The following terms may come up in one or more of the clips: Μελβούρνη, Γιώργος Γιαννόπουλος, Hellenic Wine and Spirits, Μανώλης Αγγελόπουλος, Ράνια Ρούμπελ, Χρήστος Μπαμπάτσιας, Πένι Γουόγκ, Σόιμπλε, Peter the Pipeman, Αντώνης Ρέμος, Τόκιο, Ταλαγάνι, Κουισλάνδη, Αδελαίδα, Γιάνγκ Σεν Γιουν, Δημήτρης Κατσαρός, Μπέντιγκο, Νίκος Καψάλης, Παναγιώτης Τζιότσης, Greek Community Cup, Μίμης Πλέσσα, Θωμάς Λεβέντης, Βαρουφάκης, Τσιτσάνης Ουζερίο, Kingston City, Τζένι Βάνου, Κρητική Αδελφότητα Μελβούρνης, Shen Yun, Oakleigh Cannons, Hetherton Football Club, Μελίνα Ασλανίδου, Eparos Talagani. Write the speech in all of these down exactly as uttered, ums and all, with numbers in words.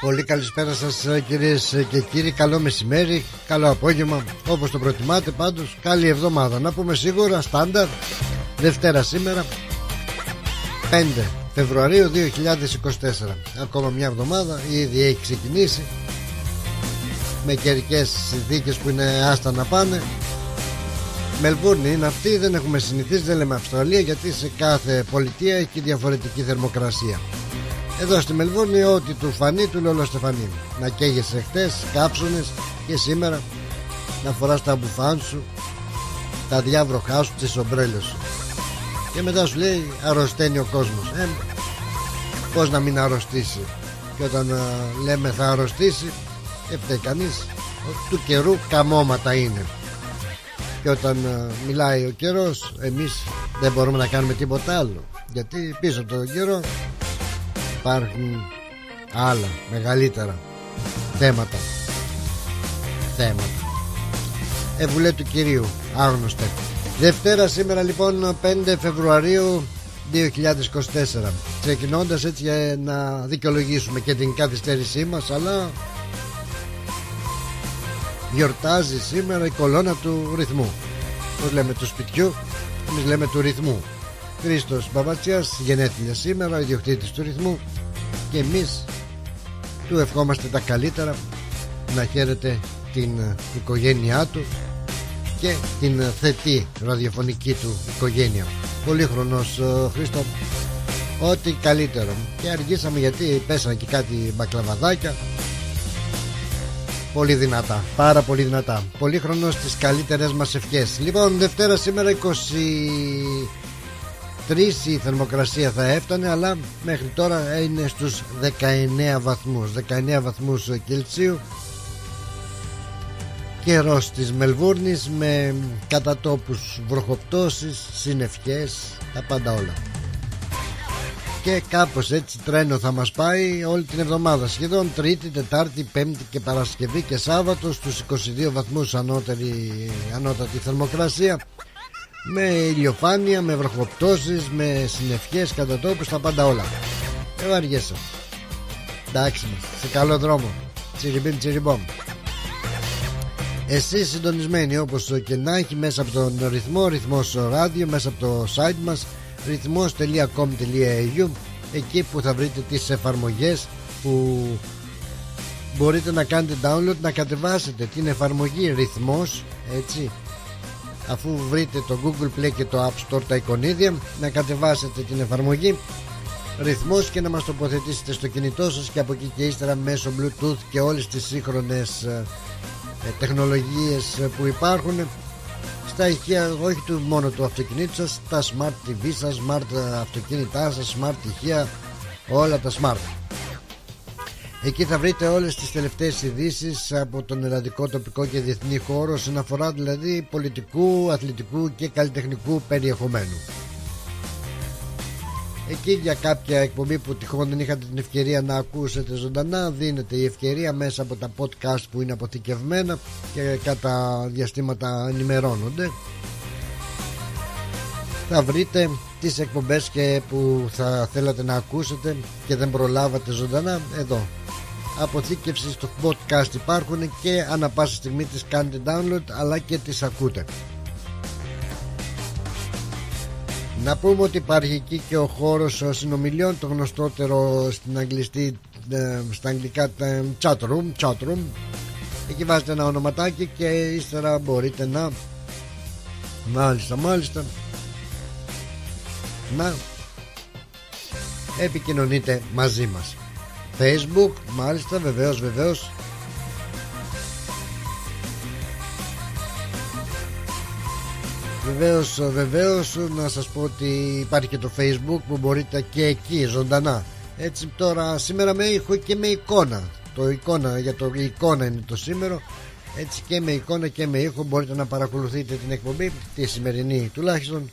Πολύ καλησπέρα σας κυρίες και κύριοι. Καλό μεσημέρι, καλό απόγευμα, όπως το προτιμάτε. Πάντως καλή εβδομάδα. Να πούμε σίγουρα στάνταρ. Δευτέρα σήμερα, πέντε Φεβρουαρίου δύο χιλιάδες είκοσι τέσσερα. Ακόμα μια εβδομάδα, ήδη έχει ξεκινήσει, με καιρικές συνθήκες που είναι άστα να πάνε. Μελβούρνη είναι αυτή, δεν έχουμε συνηθίσει, δεν λέμε Αυστραλία, γιατί σε κάθε πολιτεία έχει διαφορετική θερμοκρασία. Εδώ στη Μελβούρνη ό,τι του φανεί του λολοστεφανεί. Να καίγεσαι χτες, κάψονες, και σήμερα να φοράς τα μπουφάν σου, τα διάβροχά σου, τις ομπρέλες σου. Και μετά σου λέει αρρωσταίνει ο κόσμος. Ε, πώς να μην αρρωστήσει. Και όταν α, λέμε θα αρρωστήσει, δεν φταίει κανείς. Του καιρού καμώματα είναι. Και όταν α, μιλάει ο καιρός, εμείς δεν μπορούμε να κάνουμε τίποτα άλλο. Γιατί πίσω από τον καιρό υπάρχουν άλλα μεγαλύτερα θέματα. Θέματα. Ευουλέ του κυρίου, άγνωστε. Δευτέρα σήμερα λοιπόν, πέντε Φεβρουαρίου δύο χιλιάδες είκοσι τέσσερα. Ξεκινώντας έτσι για να δικαιολογήσουμε και την καθυστέρησή μας, αλλά γιορτάζει σήμερα η κολόνα του ρυθμού. Πώς λέμε του σπιτιού, εμείς λέμε του ρυθμού. Χρήστος Μπαμπάτσιας γενέθλια σήμερα, ο ιδιοκτήτης του ρυθμού, και εμείς του ευχόμαστε τα καλύτερα, να χαίρεται την οικογένειά του και την θετή ραδιοφωνική του οικογένεια. Πολύχρονος Χρήστο, ό,τι καλύτερο. Και αργήσαμε γιατί πέσανε και κάτι μπακλαβαδάκια πολύ δυνατά, πάρα πολύ δυνατά. Πολύχρονος, τις καλύτερες μας ευχές. Λοιπόν, Δευτέρα σήμερα είκοσι τρεις η θερμοκρασία θα έφτανε, αλλά μέχρι τώρα είναι στους δεκαεννέα βαθμούς, δεκαεννέα βαθμούς Κελσίου. Καιρός της Μελβούρνης με κατά τόπους βροχοπτώσεις, συννεφιές, τα πάντα όλα. Και κάπως έτσι τρένο θα μας πάει όλη την εβδομάδα σχεδόν. Τρίτη, Τετάρτη, Πέμπτη και Παρασκευή και Σάββατο στους είκοσι δύο βαθμούς ανώτερη, ανώτατη θερμοκρασία, με ηλιοφάνεια, με βροχοπτώσεις, με συννεφιές, κατά τόπους, τα πάντα όλα. Δεν βαριέσαι. Εντάξει μας, σε καλό δρόμο. Τσιριμπίμ τσιριμπόμ. Εσείς συντονισμένοι όπως και να έχει, μέσα από τον ρυθμό, ρυθμός ράδιο, μέσα από το site μας ρυθμός τελεία κομ τελεία έι γιου, εκεί που θα βρείτε τις εφαρμογές που μπορείτε να κάνετε download, να κατεβάσετε την εφαρμογή ρυθμός, έτσι. Αφού βρείτε το Google Play και το App Store τα εικονίδια, να κατεβάσετε την εφαρμογή ρυθμός και να μας τοποθετήσετε στο κινητό σας, και από εκεί και ύστερα μέσω Bluetooth και όλες τις σύγχρονες ε, τεχνολογίες που υπάρχουν στα ηχεία, όχι του, μόνο του αυτοκινήτου σας, τα Smart τι βι σας, Smart αυτοκίνητά σας, Smart ηχεία, όλα τα Smart. Εκεί θα βρείτε όλες τις τελευταίες ειδήσεις από τον ελλαδικό, τοπικό και διεθνή χώρο, συναφορά δηλαδή πολιτικού, αθλητικού και καλλιτεχνικού περιεχομένου. Εκεί για κάποια εκπομπή που τυχόν δεν είχατε την ευκαιρία να ακούσετε ζωντανά, δίνεται η ευκαιρία μέσα από τα podcast που είναι αποθηκευμένα και κατά διαστήματα ενημερώνονται. Θα βρείτε τις εκπομπές και που θα θέλατε να ακούσετε και δεν προλάβατε ζωντανά εδώ. αποθήκευση στο podcast υπάρχουν και ανά πάσα στιγμή τις κάνετε download αλλά και τις ακούτε. Να πούμε ότι υπάρχει εκεί και ο χώρος συνομιλιών, το γνωστότερο στην αγγλιστή, στα αγγλικά chat room, chat room. Εκεί βάζετε ένα ονοματάκι και ύστερα μπορείτε να μάλιστα μάλιστα να επικοινωνείτε μαζί μας. Facebook, μάλιστα, βεβαίως, βεβαίως. Βεβαίως, βεβαίως, να σας πω ότι υπάρχει και το Facebook που μπορείτε και εκεί ζωντανά. Έτσι τώρα, σήμερα με ήχο και με εικόνα. Το εικόνα, για το εικόνα είναι το σήμερα. Έτσι και με εικόνα και με ήχο μπορείτε να παρακολουθείτε την εκπομπή, τη σημερινή τουλάχιστον.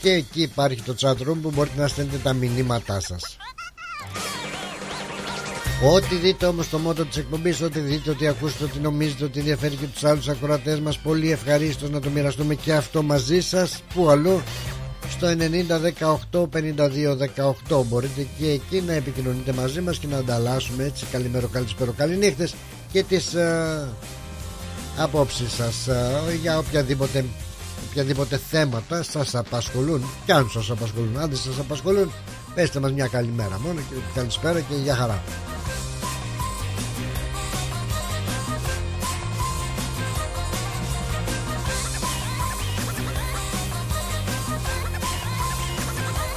Και εκεί υπάρχει το chat room που μπορείτε να στέλνετε τα μηνύματά σας. Ό,τι δείτε όμως το μότο της εκπομπής, ό,τι δείτε, ό,τι ακούσετε, ό,τι νομίζετε ότι ενδιαφέρει και τους άλλους ακροατές μας, πολύ ευχαρίστως να το μοιραστούμε και αυτό μαζί σας. Πού αλλού? Στο ενενήντα δεκαοκτώ πενήντα δύο δεκαοκτώ μπορείτε και εκεί να επικοινωνείτε μαζί μας και να ανταλλάσσουμε έτσι καλημέρο, καλησπέρο, καληνύχτες και τις α, απόψεις σας α, για οποιαδήποτε, οποιαδήποτε θέματα σας απασχολούν. Και αν σας απασχολούν, αν δεν σας απασχολούν, πέστε μας μια καλημέρα μόνο και καλησπέρα και για χαρά.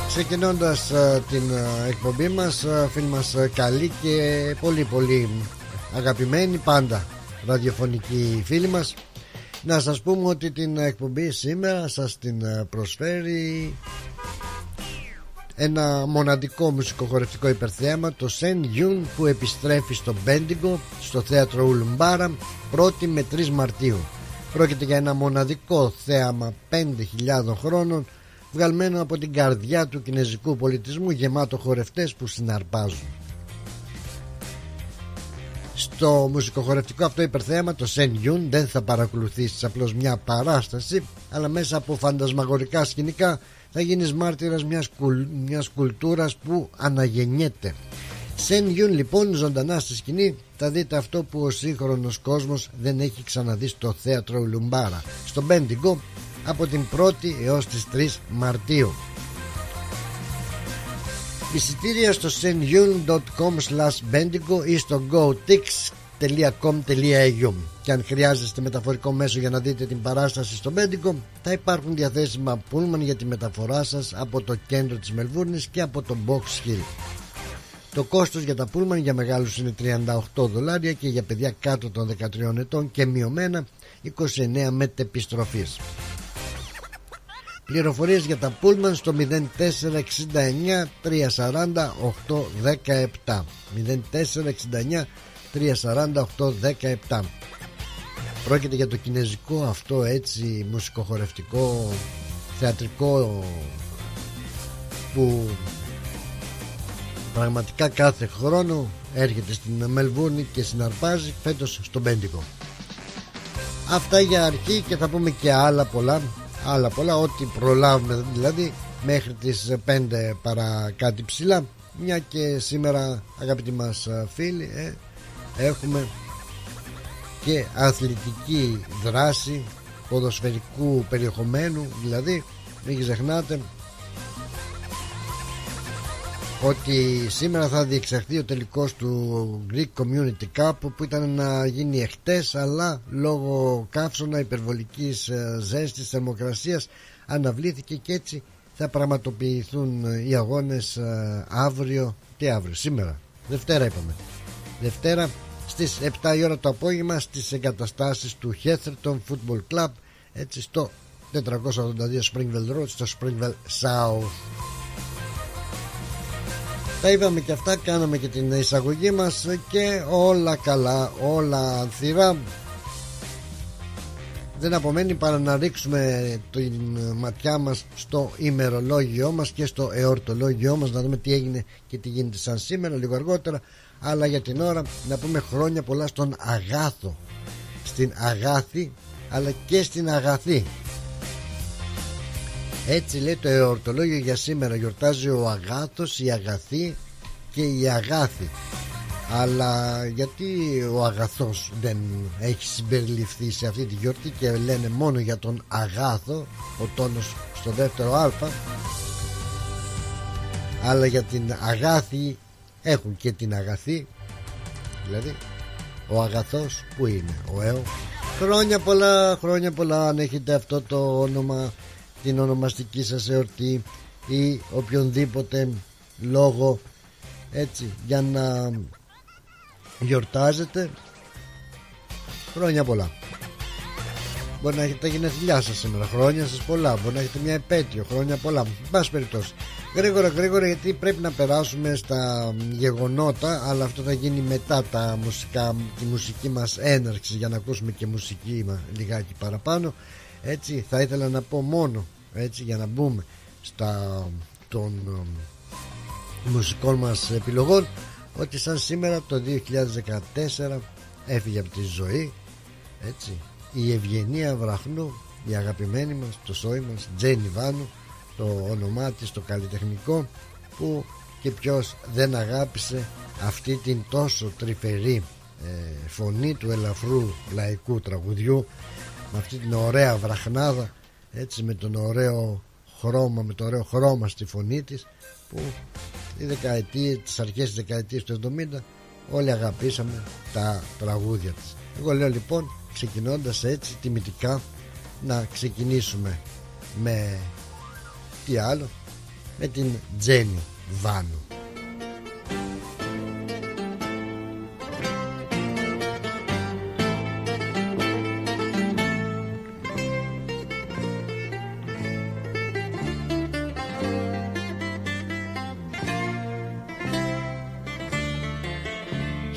Ξεκινώντας την εκπομπή μας, φίλοι μας καλοί και πολύ πολύ αγαπημένοι πάντα ραδιοφωνικοί φίλοι μας, να σας πούμε ότι την εκπομπή σήμερα σας την προσφέρει ένα μοναδικό μουσικοχορευτικό υπερθέαμα, το Shen Yun, που επιστρέφει στο Μπέντιγκο, στο θέατρο Ουλουμπάρα, πρώτη με τρεις Μαρτίου. Πρόκειται για ένα μοναδικό θέαμα πέντε χιλιάδων χρόνων, βγαλμένο από την καρδιά του κινέζικου πολιτισμού, γεμάτο χορευτές που συναρπάζουν. Στο μουσικοχορευτικό αυτό υπερθέαμα, το Shen Yun, δεν θα παρακολουθήσεις απλώς μια παράσταση, αλλά μέσα από φαντασμαγορικά σκηνικά θα γίνεις μάρτυρας μιας, κουλ, μιας κουλτούρας που αναγεννιέται. Shen Yun λοιπόν ζωντανά στη σκηνή, θα δείτε αυτό που ο σύγχρονος κόσμος δεν έχει ξαναδεί στο θέατρο Ουλουμπάρα, στο Μπέντιγκο, από την πρώτη έως τις τρεις Μαρτίου. Εισιτήρια στο σεν γιουν τελεία κομ σλας μπέντιγκο ή στο γκόου τικς τελεία κομ τελεία έι γιου. Και αν χρειάζεστε μεταφορικό μέσο για να δείτε την παράσταση στο Μπέντιγκο, θα υπάρχουν διαθέσιμα πούλμαν για τη μεταφορά σας από το κέντρο της Μελβούρνης και από το Box Hill. Το κόστος για τα πούλμαν για μεγάλους είναι τριάντα οκτώ δολάρια και για παιδιά κάτω των δεκατριών ετών και μειωμένα είκοσι εννέα μετεπιστροφής. Πληροφορίες για τα πούλμαν στο μηδέν τέσσερα εξήντα εννέα τριακόσια σαράντα οκτώ δεκαεπτά. μηδέν τέσσερα εξήντα εννέα τριακόσια σαράντα οκτώ δεκαεπτά. Πρόκειται για το κινέζικο αυτό έτσι μουσικοχορευτικό θεατρικό που πραγματικά κάθε χρόνο έρχεται στην Μελβούρνη και συναρπάζει, φέτος στο Μπέντικο. Αυτά για αρχή και θα πούμε και άλλα πολλά. Άλλα πολλά, ό,τι προλάβουμε δηλαδή μέχρι τις πέντε παρά κάτι ψηλά. Μια και σήμερα, αγαπητοί μας φίλοι, ε, έχουμε και αθλητική δράση ποδοσφαιρικού περιεχομένου. Δηλαδή μην ξεχνάτε ότι σήμερα θα διεξαχθεί ο τελικός του Greek Community Cup, που ήταν να γίνει εχτές, αλλά λόγω καύσωνα, υπερβολικής ζέστης, θερμοκρασίας, αναβλήθηκε και έτσι θα πραγματοποιηθούν οι αγώνες αύριο. Τι αύριο? Σήμερα, Δευτέρα είπαμε, Δευτέρα στις επτά η ώρα το απόγευμα στις εγκαταστάσεις του Hetherton Football Club, έτσι στο τετρακόσια ογδόντα δύο Springvale Road, στο Springvale South. Τα είπαμε και αυτά, κάναμε και την εισαγωγή μας και όλα καλά, όλα ανθυρά. Δεν απομένει παρά να ρίξουμε την ματιά μας στο ημερολόγιό μας και στο εορτολόγιό μας, να δούμε τι έγινε και τι γίνεται σαν σήμερα λίγο αργότερα. Αλλά για την ώρα να πούμε χρόνια πολλά στον Αγάθο, στην Αγάθη αλλά και στην Αγαθή. Έτσι λέει το εορτολόγιο για σήμερα. Γιορτάζει ο Αγάθος, η Αγαθή και η αγάθη. Αλλά γιατί ο αγαθός δεν έχει συμπεριληφθεί σε αυτή τη γιορτή και λένε μόνο για τον αγάθο, ο τόνος στο δεύτερο α, αλλά για την αγάθη έχουν και την αγαθή, δηλαδή ο αγαθός που είναι ο Έ Ο. Χρόνια πολλά, χρόνια πολλά, αν έχετε αυτό το όνομα, την ονομαστική σας εορτή ή οποιονδήποτε λόγο, έτσι, για να γιορτάζετε. Χρόνια πολλά. Μπορεί να έχετε τα γενεθλιά σας σήμερα, χρόνια σας πολλά. Μπορεί να έχετε μια επέτειο, χρόνια πολλά. Εν πάση περιπτώσει, γρήγορα γρήγορα, γιατί πρέπει να περάσουμε στα γεγονότα, αλλά αυτό θα γίνει μετά τα μουσικά, τη μουσική μας έναρξη, για να ακούσουμε και μουσική λιγάκι παραπάνω. Έτσι, θα ήθελα να πω μόνο, έτσι, για να μπούμε στα των μουσικών μας επιλογών, ότι σαν σήμερα το δύο χιλιάδες δεκατέσσερα έφυγε από τη ζωή, έτσι, η Ευγενία Βραχνού, η αγαπημένη μας, το σόι μας, Τζένι Βάνου, το όνομά της, το καλλιτεχνικό, που και ποιος δεν αγάπησε αυτή την τόσο τρυφερή ε, φωνή του ελαφρού λαϊκού τραγουδιού, με αυτή την ωραία βραχνάδα, έτσι, με τον ωραίο χρώμα, με το ωραίο χρώμα στη φωνή της, που τη δεκαετία, τις αρχές της δεκαετίας του εβδομήντα όλοι αγαπήσαμε τα τραγούδια της. Εγώ λέω λοιπόν, ξεκινώντας έτσι τιμητικά, να ξεκινήσουμε με τι άλλο, με την Τζένι Βάνου.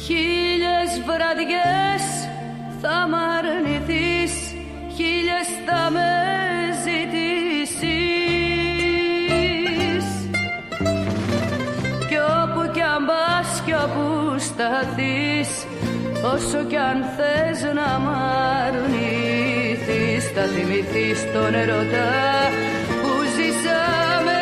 Χίλιες βραδιές θα μ' αρνηθείς, χίλιες θα με ζητήσεις, κι όπου κι αν πας κι όπου σταθείς, όσο κι αν θες να μ' αρνηθείς, θα θυμηθείς τον ερωτά που ζήσαμε.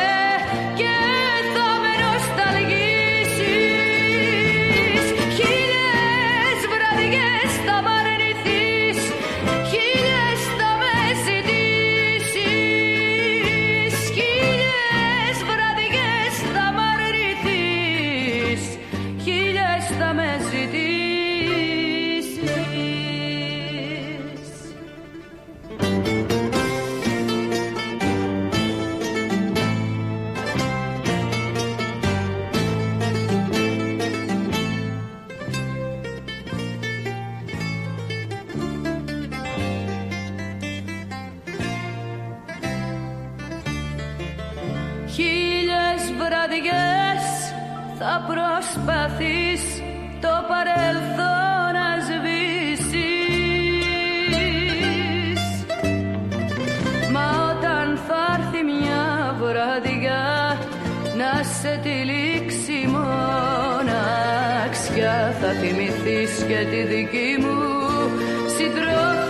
Θα προσπαθείς το παρελθόν να σβήσεις, μα όταν θα έρθει μια βραδιά να σε τυλίξει μοναξιά, θα θυμηθείς και τη δική μου συντροφιά.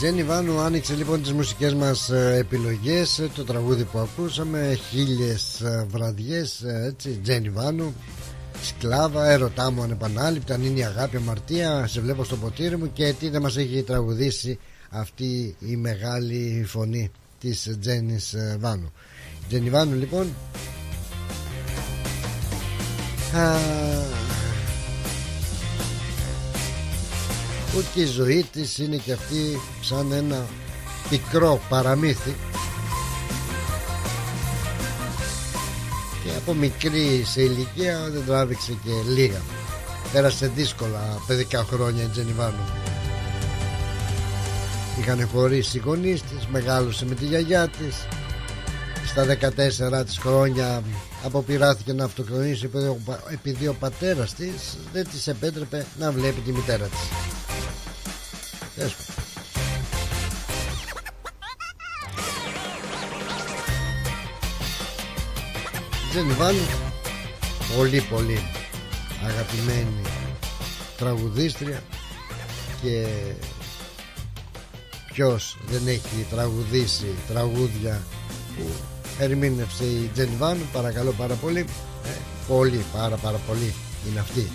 Τζένι Βάνου άνοιξε λοιπόν τις μουσικές μας επιλογές. Το τραγούδι που ακούσαμε, χίλιες βραδιές, έτσι, Τζένι Βάνου. Σκλάβα, ερωτά μου ανεπανάληπτα, αν είναι η αγάπη αμαρτία, σε βλέπω στο ποτήρι μου, και τι δεν μας έχει τραγουδήσει αυτή η μεγάλη φωνή της Τζένις Βάνου. Τζένι Βάνου λοιπόν. Α... που και η ζωή της είναι και αυτή σαν ένα πικρό παραμύθι, και από μικρή σε ηλικία δεν τράβηξε και λίγα, πέρασε δύσκολα παιδικά χρόνια η Τζένι Βάνου. Είχαν χωρίσει οι γονείς της, μεγάλωσε με τη γιαγιά της. Στα δεκατέσσερα της χρόνια αποπειράθηκε να αυτοκτονήσει επειδή ο πατέρας της δεν της επέτρεπε να βλέπει τη μητέρα της. Τζένι Βάνου, πολύ πολύ αγαπημένη τραγουδίστρια, και ποιος δεν έχει τραγουδήσει τραγούδια που ερμήνευσε η Τζένι Βάνου, παρακαλώ πάρα πολύ. ε, Πολύ, πάρα πάρα πολύ είναι αυτή.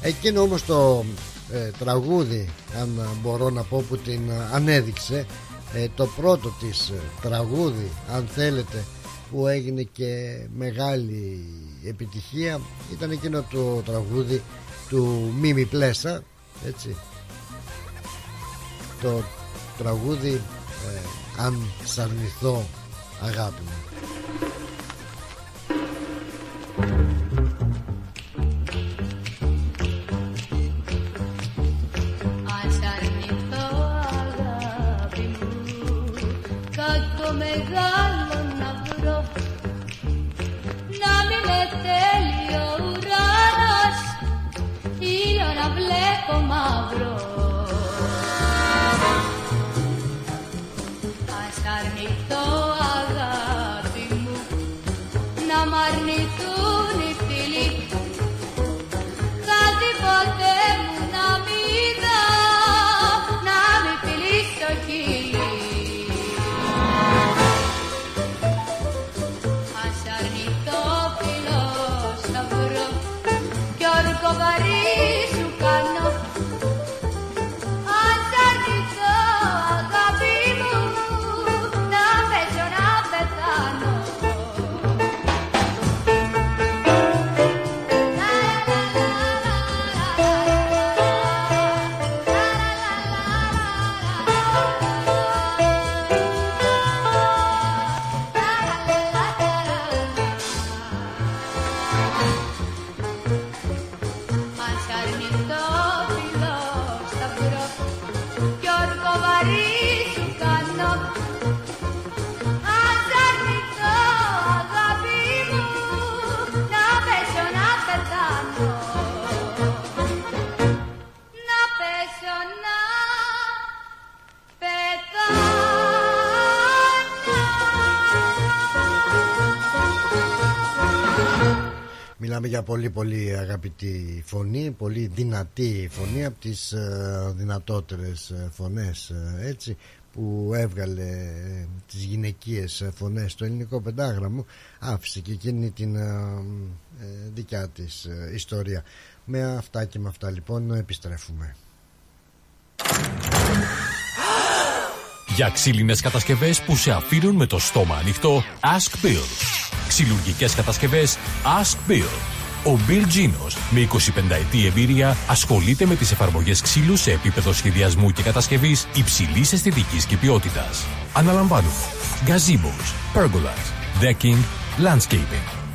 Εκείνο όμως το ε, τραγούδι, αν μπορώ να πω, που την ανέδειξε, ε, το πρώτο της τραγούδι, αν θέλετε, που έγινε και μεγάλη επιτυχία, ήταν εκείνο το τραγούδι του Μίμη Πλέσσα, έτσι, το τραγούδι ε, «Αν σ' αρνηθώ αγάπη μου». Για πολύ πολύ αγαπητή φωνή, πολύ δυνατή φωνή, από τις ε, δυνατότερες φωνές, έτσι, που έβγαλε ε, τις γυναικείες φωνές στο ελληνικό πεντάγραμμο. Άφησε και εκείνη την ε, ε, δικιά της ε, ιστορία. Με αυτά και με αυτά λοιπόν επιστρέφουμε. Για ξύλινες κατασκευές που σε αφήνουν με το στόμα ανοιχτό, Ask Bill. Ξυλουργικές κατασκευές Ask Bill. Ο Bill Ginos, με εικοσιπενταετή εμπειρία, ασχολείται με τις εφαρμογές ξύλου σε επίπεδο σχεδιασμού και κατασκευής υψηλής αισθητικής και ποιότητας. Αναλαμβάνουμε gazebos, pergolas, decking, landscaping.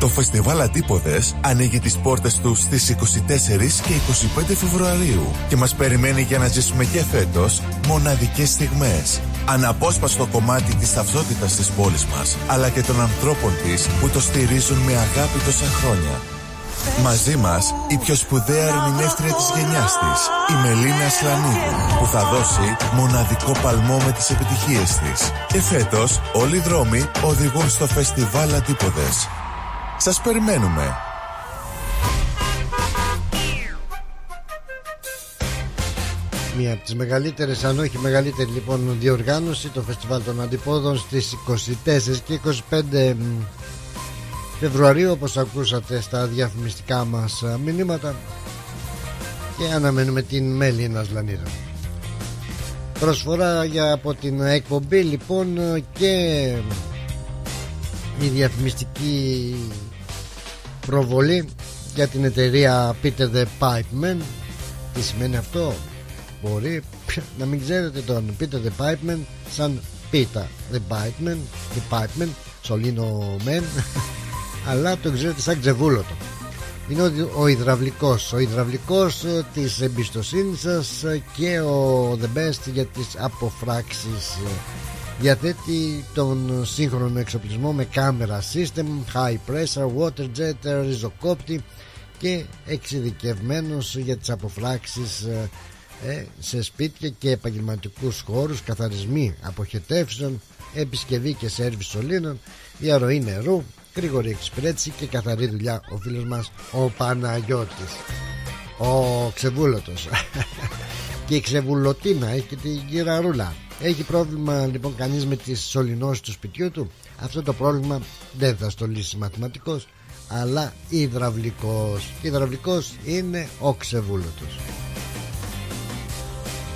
Το Φεστιβάλ Αντίποδες ανοίγει τις πόρτες του στις είκοσι τέσσερα και είκοσι πέντε Φεβρουαρίου και μας περιμένει για να ζήσουμε και φέτος μοναδικές στιγμές. Αναπόσπαστο κομμάτι της ταυτότητας της πόλης μας, αλλά και των ανθρώπων της που το στηρίζουν με αγάπη τόσα χρόνια. Μαζί μας η πιο σπουδαία ερμηνεύτρια της γενιάς της, η Μελίνα Ασλανίδου, που θα δώσει μοναδικό παλμό με τις επιτυχίες της. Και φέτος όλοι οι δρόμοι οδηγούν στο Φεστιβάλ Αντίποδες. Σας περιμένουμε. Μία από τις μεγαλύτερες, αν όχι μεγαλύτερη λοιπόν, διοργάνωση, το Φεστιβάλ των Αντιπόδων, στις είκοσι τέσσερα και είκοσι πέντε Φεβρουαρίου, όπως ακούσατε στα διαφημιστικά μας μηνύματα, και αναμένουμε την Μελίνα Ασλανίδου. Προσφορά για από την εκπομπή λοιπόν και η διαφημιστική προβολή για την εταιρεία Peter the Pipeman. Τι σημαίνει αυτό? Μπορεί να μην ξέρετε τον Peter the Pipeman σαν Peter the Pipeman, the Pipeman, σωλήνο μεν, αλλά το ξέρετε σαν ξεβούλωτο. Είναι ο υδραυλικός, ο υδραυλικός της εμπιστοσύνης σας και ο The Best για τις αποφράξεις. Διαθέτει τον σύγχρονο εξοπλισμό με κάμερα system, high pressure, water jet, ριζοκόπτη και εξειδικευμένος για τις αποφράξεις ε, σε σπίτια και επαγγελματικούς χώρους, καθαρισμοί αποχετεύσεων, επισκευή και σέρβις σωλήνων, διαρροή νερού, γρήγορη εξυπηρέτηση και καθαρή δουλειά. Ο φίλος μας ο Παναγιώτης, ο ξεβούλωτος και η ξεβουλωτίνα έχει και την κυραρούλα. Έχει πρόβλημα λοιπόν κανείς με τις σωληνώσεις του σπιτιού του? Αυτό το πρόβλημα δεν θα στο λύσει μαθηματικός, αλλά υδραυλικός. Υδραυλικός είναι ο ξεβούλωτος,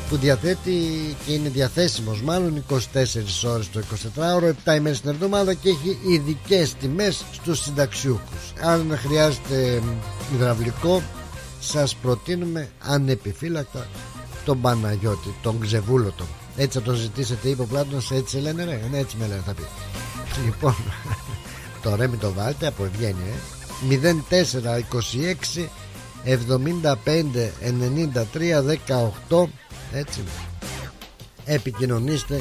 που διαθέτει και είναι διαθέσιμος μάλλον είκοσι τέσσερις ώρες το εικοσιτετράωρο, επτά ημέρες την εβδομάδα, και έχει ειδικές τιμές στους συνταξιούχους. Αν χρειάζεται υδραυλικό, σας προτείνουμε ανεπιφύλακτα τον Παναγιώτη, τον ξεβούλωτο. Έτσι θα τον ζητήσετε, είπε ο Πλάτωνας, έτσι λένε ρε, ναι, έτσι με λένε θα πει. Λοιπόν, το ρε μην το βάλετε, από Ευγένεια, ε. μηδέν τέσσερα είκοσι έξι εβδομήντα πέντε ενενήντα τρία δεκαοκτώ. Έτσι, επικοινωνήστε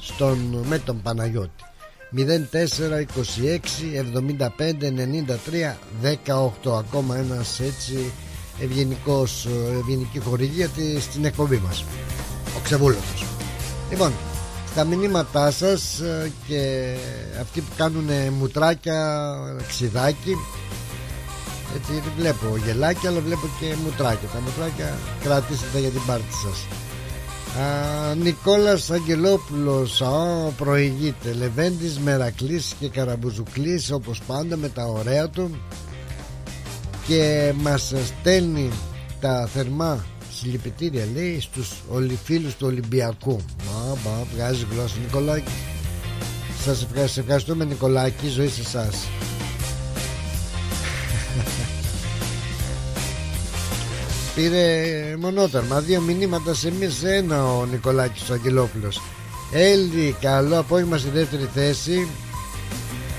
στον, με τον Παναγιώτη. Μηδέν τέσσερα είκοσι έξι εβδομήντα πέντε ενενήντα τρία δεκαοκτώ. Ακόμα ένας έτσι ευγενικός, ευγενική χορηγία στην εκπομπή μας, ο ξεβούλωτος. Λοιπόν, στα μηνύματά σας, και αυτοί που κάνουν μουτράκια, ξιδάκι, έτσι βλέπω γελάκια, αλλά βλέπω και μουτράκια. Τα μουτράκια κρατήστε τα για την πάρτι σας. Α, Νικόλας Αγγελόπουλος, ο, προηγείται. Λεβέντης, Μερακλής και Καραμπουζουκλής όπως πάντα με τα ωραία του, και μας στέλνει τα θερμά συλληπιτήρια, λέει, στους φίλους του Ολυμπιακού. Μα, μα, βγάζει γλώσσα Νικολάκη. Σας ευχαριστούμε Νικολάκη, ζωή σε εσάς. Πήρε μονότερμα δύο μηνύματα σε εμείς, σε ένα ο Νικολάκης ο Αγγελόπουλος. Έλλη, καλό απόγευμα στη δεύτερη θέση.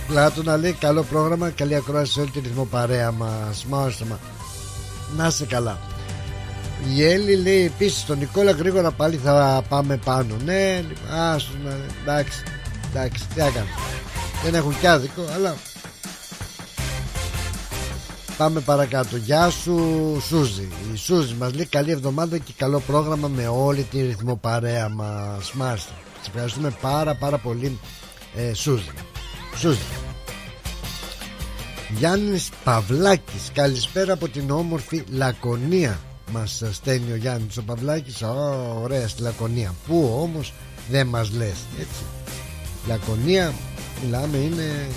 Πλάτωνα, λέει, καλό πρόγραμμα, καλή ακρόαση σε όλη τη ρυθμό παρέα μας. Μάλιστα, να είσαι καλά. Η Έλλη λέει επίσης τον Νικόλα, γρήγορα πάλι θα πάμε πάνω. Ναι, άσου να, εντάξει, εντάξει, τι έκανε. Δεν έχουν κι άδικο, αλλά πάμε παρακάτω. Γεια σου Σούζη. Η Σούζη μας λέει καλή εβδομάδα και καλό πρόγραμμα με όλη τη ρυθμό παρέα μας. Μάλιστα, σας ευχαριστούμε πάρα πάρα πολύ, ε, Σούζη. Σούζη Γιάννης Παυλάκης, καλησπέρα από την όμορφη Λακωνία. Μας στέλνει ο Γιάννης ο Παυλάκης. Ω, ωραία, στη Λακωνία. Πού όμως δεν μας λες, έτσι? Λακωνία μιλάμε, είναι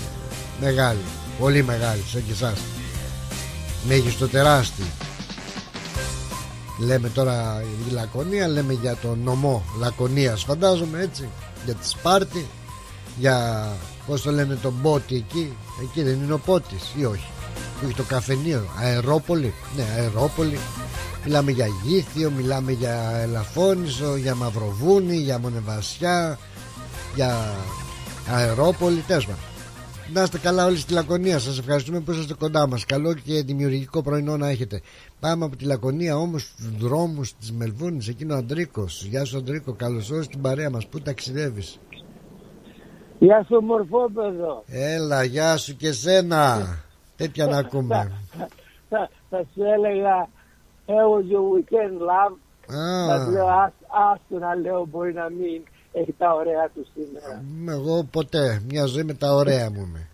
μεγάλη, πολύ μεγάλη, σαν και εσάς, μέγιστο τεράστιο. Λέμε τώρα η Λακωνία, λέμε για τον νομό Λακωνίας, φαντάζομαι, έτσι, για τη Σπάρτη, για πώς το λένε τον Πότη εκεί. Εκεί δεν είναι ο Πότης ή όχι, που έχει το καφενείο? Αερόπολη, ναι, Αερόπολη. Μιλάμε για Γήθιο, μιλάμε για Ελαφώνησο, για Μαυροβούνη, για Μονεβασιά, για Αερόπολη, τέσμα. Να είστε καλά όλοι στη Λακωνία. Σας ευχαριστούμε που είσαστε κοντά μας. Καλό και δημιουργικό πρωινό να έχετε. Πάμε από τη Λακωνία όμως στους δρόμους της Μελβούρνης. Εκείνο ο Αντρίκος. Γεια σου Αντρίκο, καλώς ήρθες στην παρέα μας. Πού ταξιδεύεις? Γεια σου μορφόπεδο. Έλα, γεια σου και σένα. Τέτοια να ακούμε. Θα σου έλεγα Have your weekend love. Να λέω άστο, να λέω μπορεί να μην έχει τα ωραία του σήμερα. Εγώ ποτέ, μια ζωή με τα ωραία μου είμαι.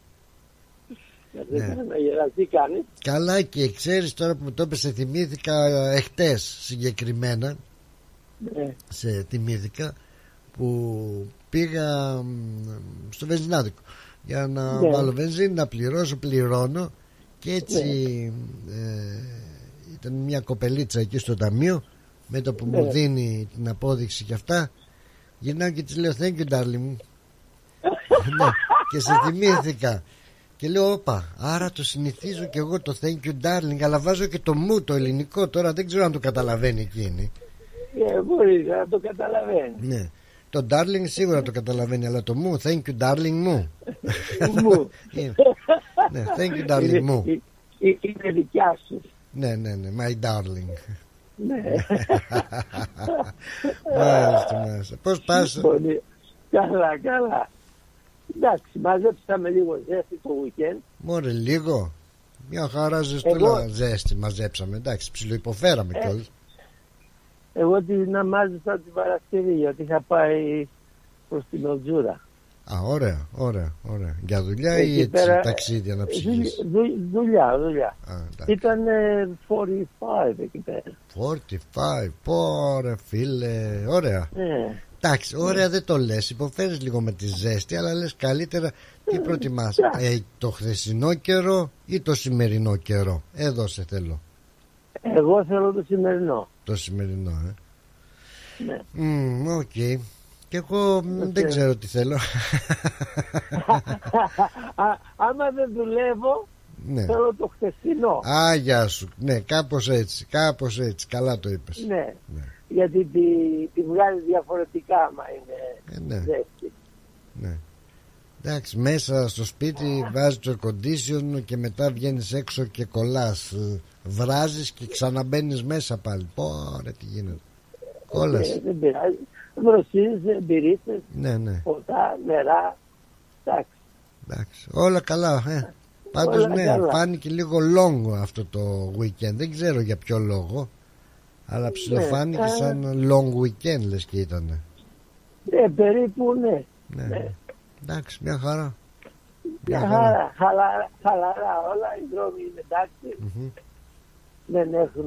Δεν να γεραστεί κανείς. Καλά, και ξέρεις τώρα που μου το έπεσε, θυμήθηκα εχτές συγκεκριμένα. Ναι. Σε θυμήθηκα που πήγα στο βενζινάδικο για να ναι. βάλω βενζίνη, να πληρώσω, πληρώνω και έτσι ναι. ε, ήταν μια κοπελίτσα εκεί στο ταμείο, με το που ναι. μου δίνει την απόδειξη και αυτά, γυρνάω και της λέω thank you darling μου. Ναι. και σε θυμήθηκα. Και λέω, όπα, άρα το συνηθίζω και εγώ το thank you darling, αλλά βάζω και το μου το ελληνικό τώρα, δεν ξέρω αν το καταλαβαίνει εκείνη. Ναι, μπορεί να το καταλαβαίνει. Ναι. Το darling σίγουρα το καταλαβαίνει, αλλά το μου, thank you darling μου. Μου. Ναι, thank you darling μου. Είναι δικιά σου. Ναι, ναι, ναι, my darling. Ναι. Μάλιστα, μάλιστα. Πώς πας? Καλά, καλά. Εντάξει, μαζέψαμε λίγο ζέστη το weekend. Μωρέ, λίγο. Μια χαρά ζεστούλα ζέστη μαζέψαμε. Εντάξει, ψιλοϊποφέραμε κιόλας. Εγώ την αμάζεσα την Παρασκευή, γιατί είχα πάει προς την Οτζούρα. Α, ωραία, ωραία, ωραία. Για δουλειά εκεί ή έτσι πέρα, ταξίδια να ψυχείς? Δου, δου, δουλειά, δουλειά. Ήταν σαράντα πέντε εκεί πέρα. σαράντα πέντε, πόρε φίλε, ωραία. Ναι. Εντάξει, ωραία δεν το λες, υποφέρεις λίγο με τη ζέστη, αλλά λες καλύτερα τι προτιμάς, ε, το χθεσινό καιρό ή το σημερινό καιρό? Εδώ σε θέλω. Εγώ θέλω το σημερινό. Το σημερινό, ε. Ναι. Μμμ, οκ. Okay. Και εγώ okay. δεν ξέρω τι θέλω. Α, άμα δεν δουλεύω, ναι. θέλω το χθεσινό. Α, γεια σου. Ναι, κάπως έτσι, κάπως έτσι. Καλά το είπες. Ναι, ναι. γιατί τη, τη βγάζει διαφορετικά, άμα είναι ε, ναι. ζέστη. Ναι. Εντάξει, μέσα στο σπίτι βάζει το air condition και μετά βγαίνεις έξω και κολλάς. Βράζεις και ξαναμπαίνεις μέσα πάλι. Πόρε, τι γίνεται. Κόλλας. Δεν πειράζει. Βροσίζεις, μπυρίζεις, ναι, ναι. ποτά, νερά. Εντάξει. Εντάξει. Όλα καλά. Ε. Πάντως όλα ναι, καλά. Φάνηκε λίγο λόγο αυτό το weekend. Δεν ξέρω για ποιο λόγο. Αλλά ψιλοφάνηκε ναι, σαν α... long weekend λες και ήτανε. Ναι, περίπου ναι. ναι. ναι. Εντάξει, μια χαρά. Μια χαρά, χαρά. Χαλα, χαλαρά όλα, οι δρόμοι είναι εντάξει. Mm-hmm. Δεν έχουν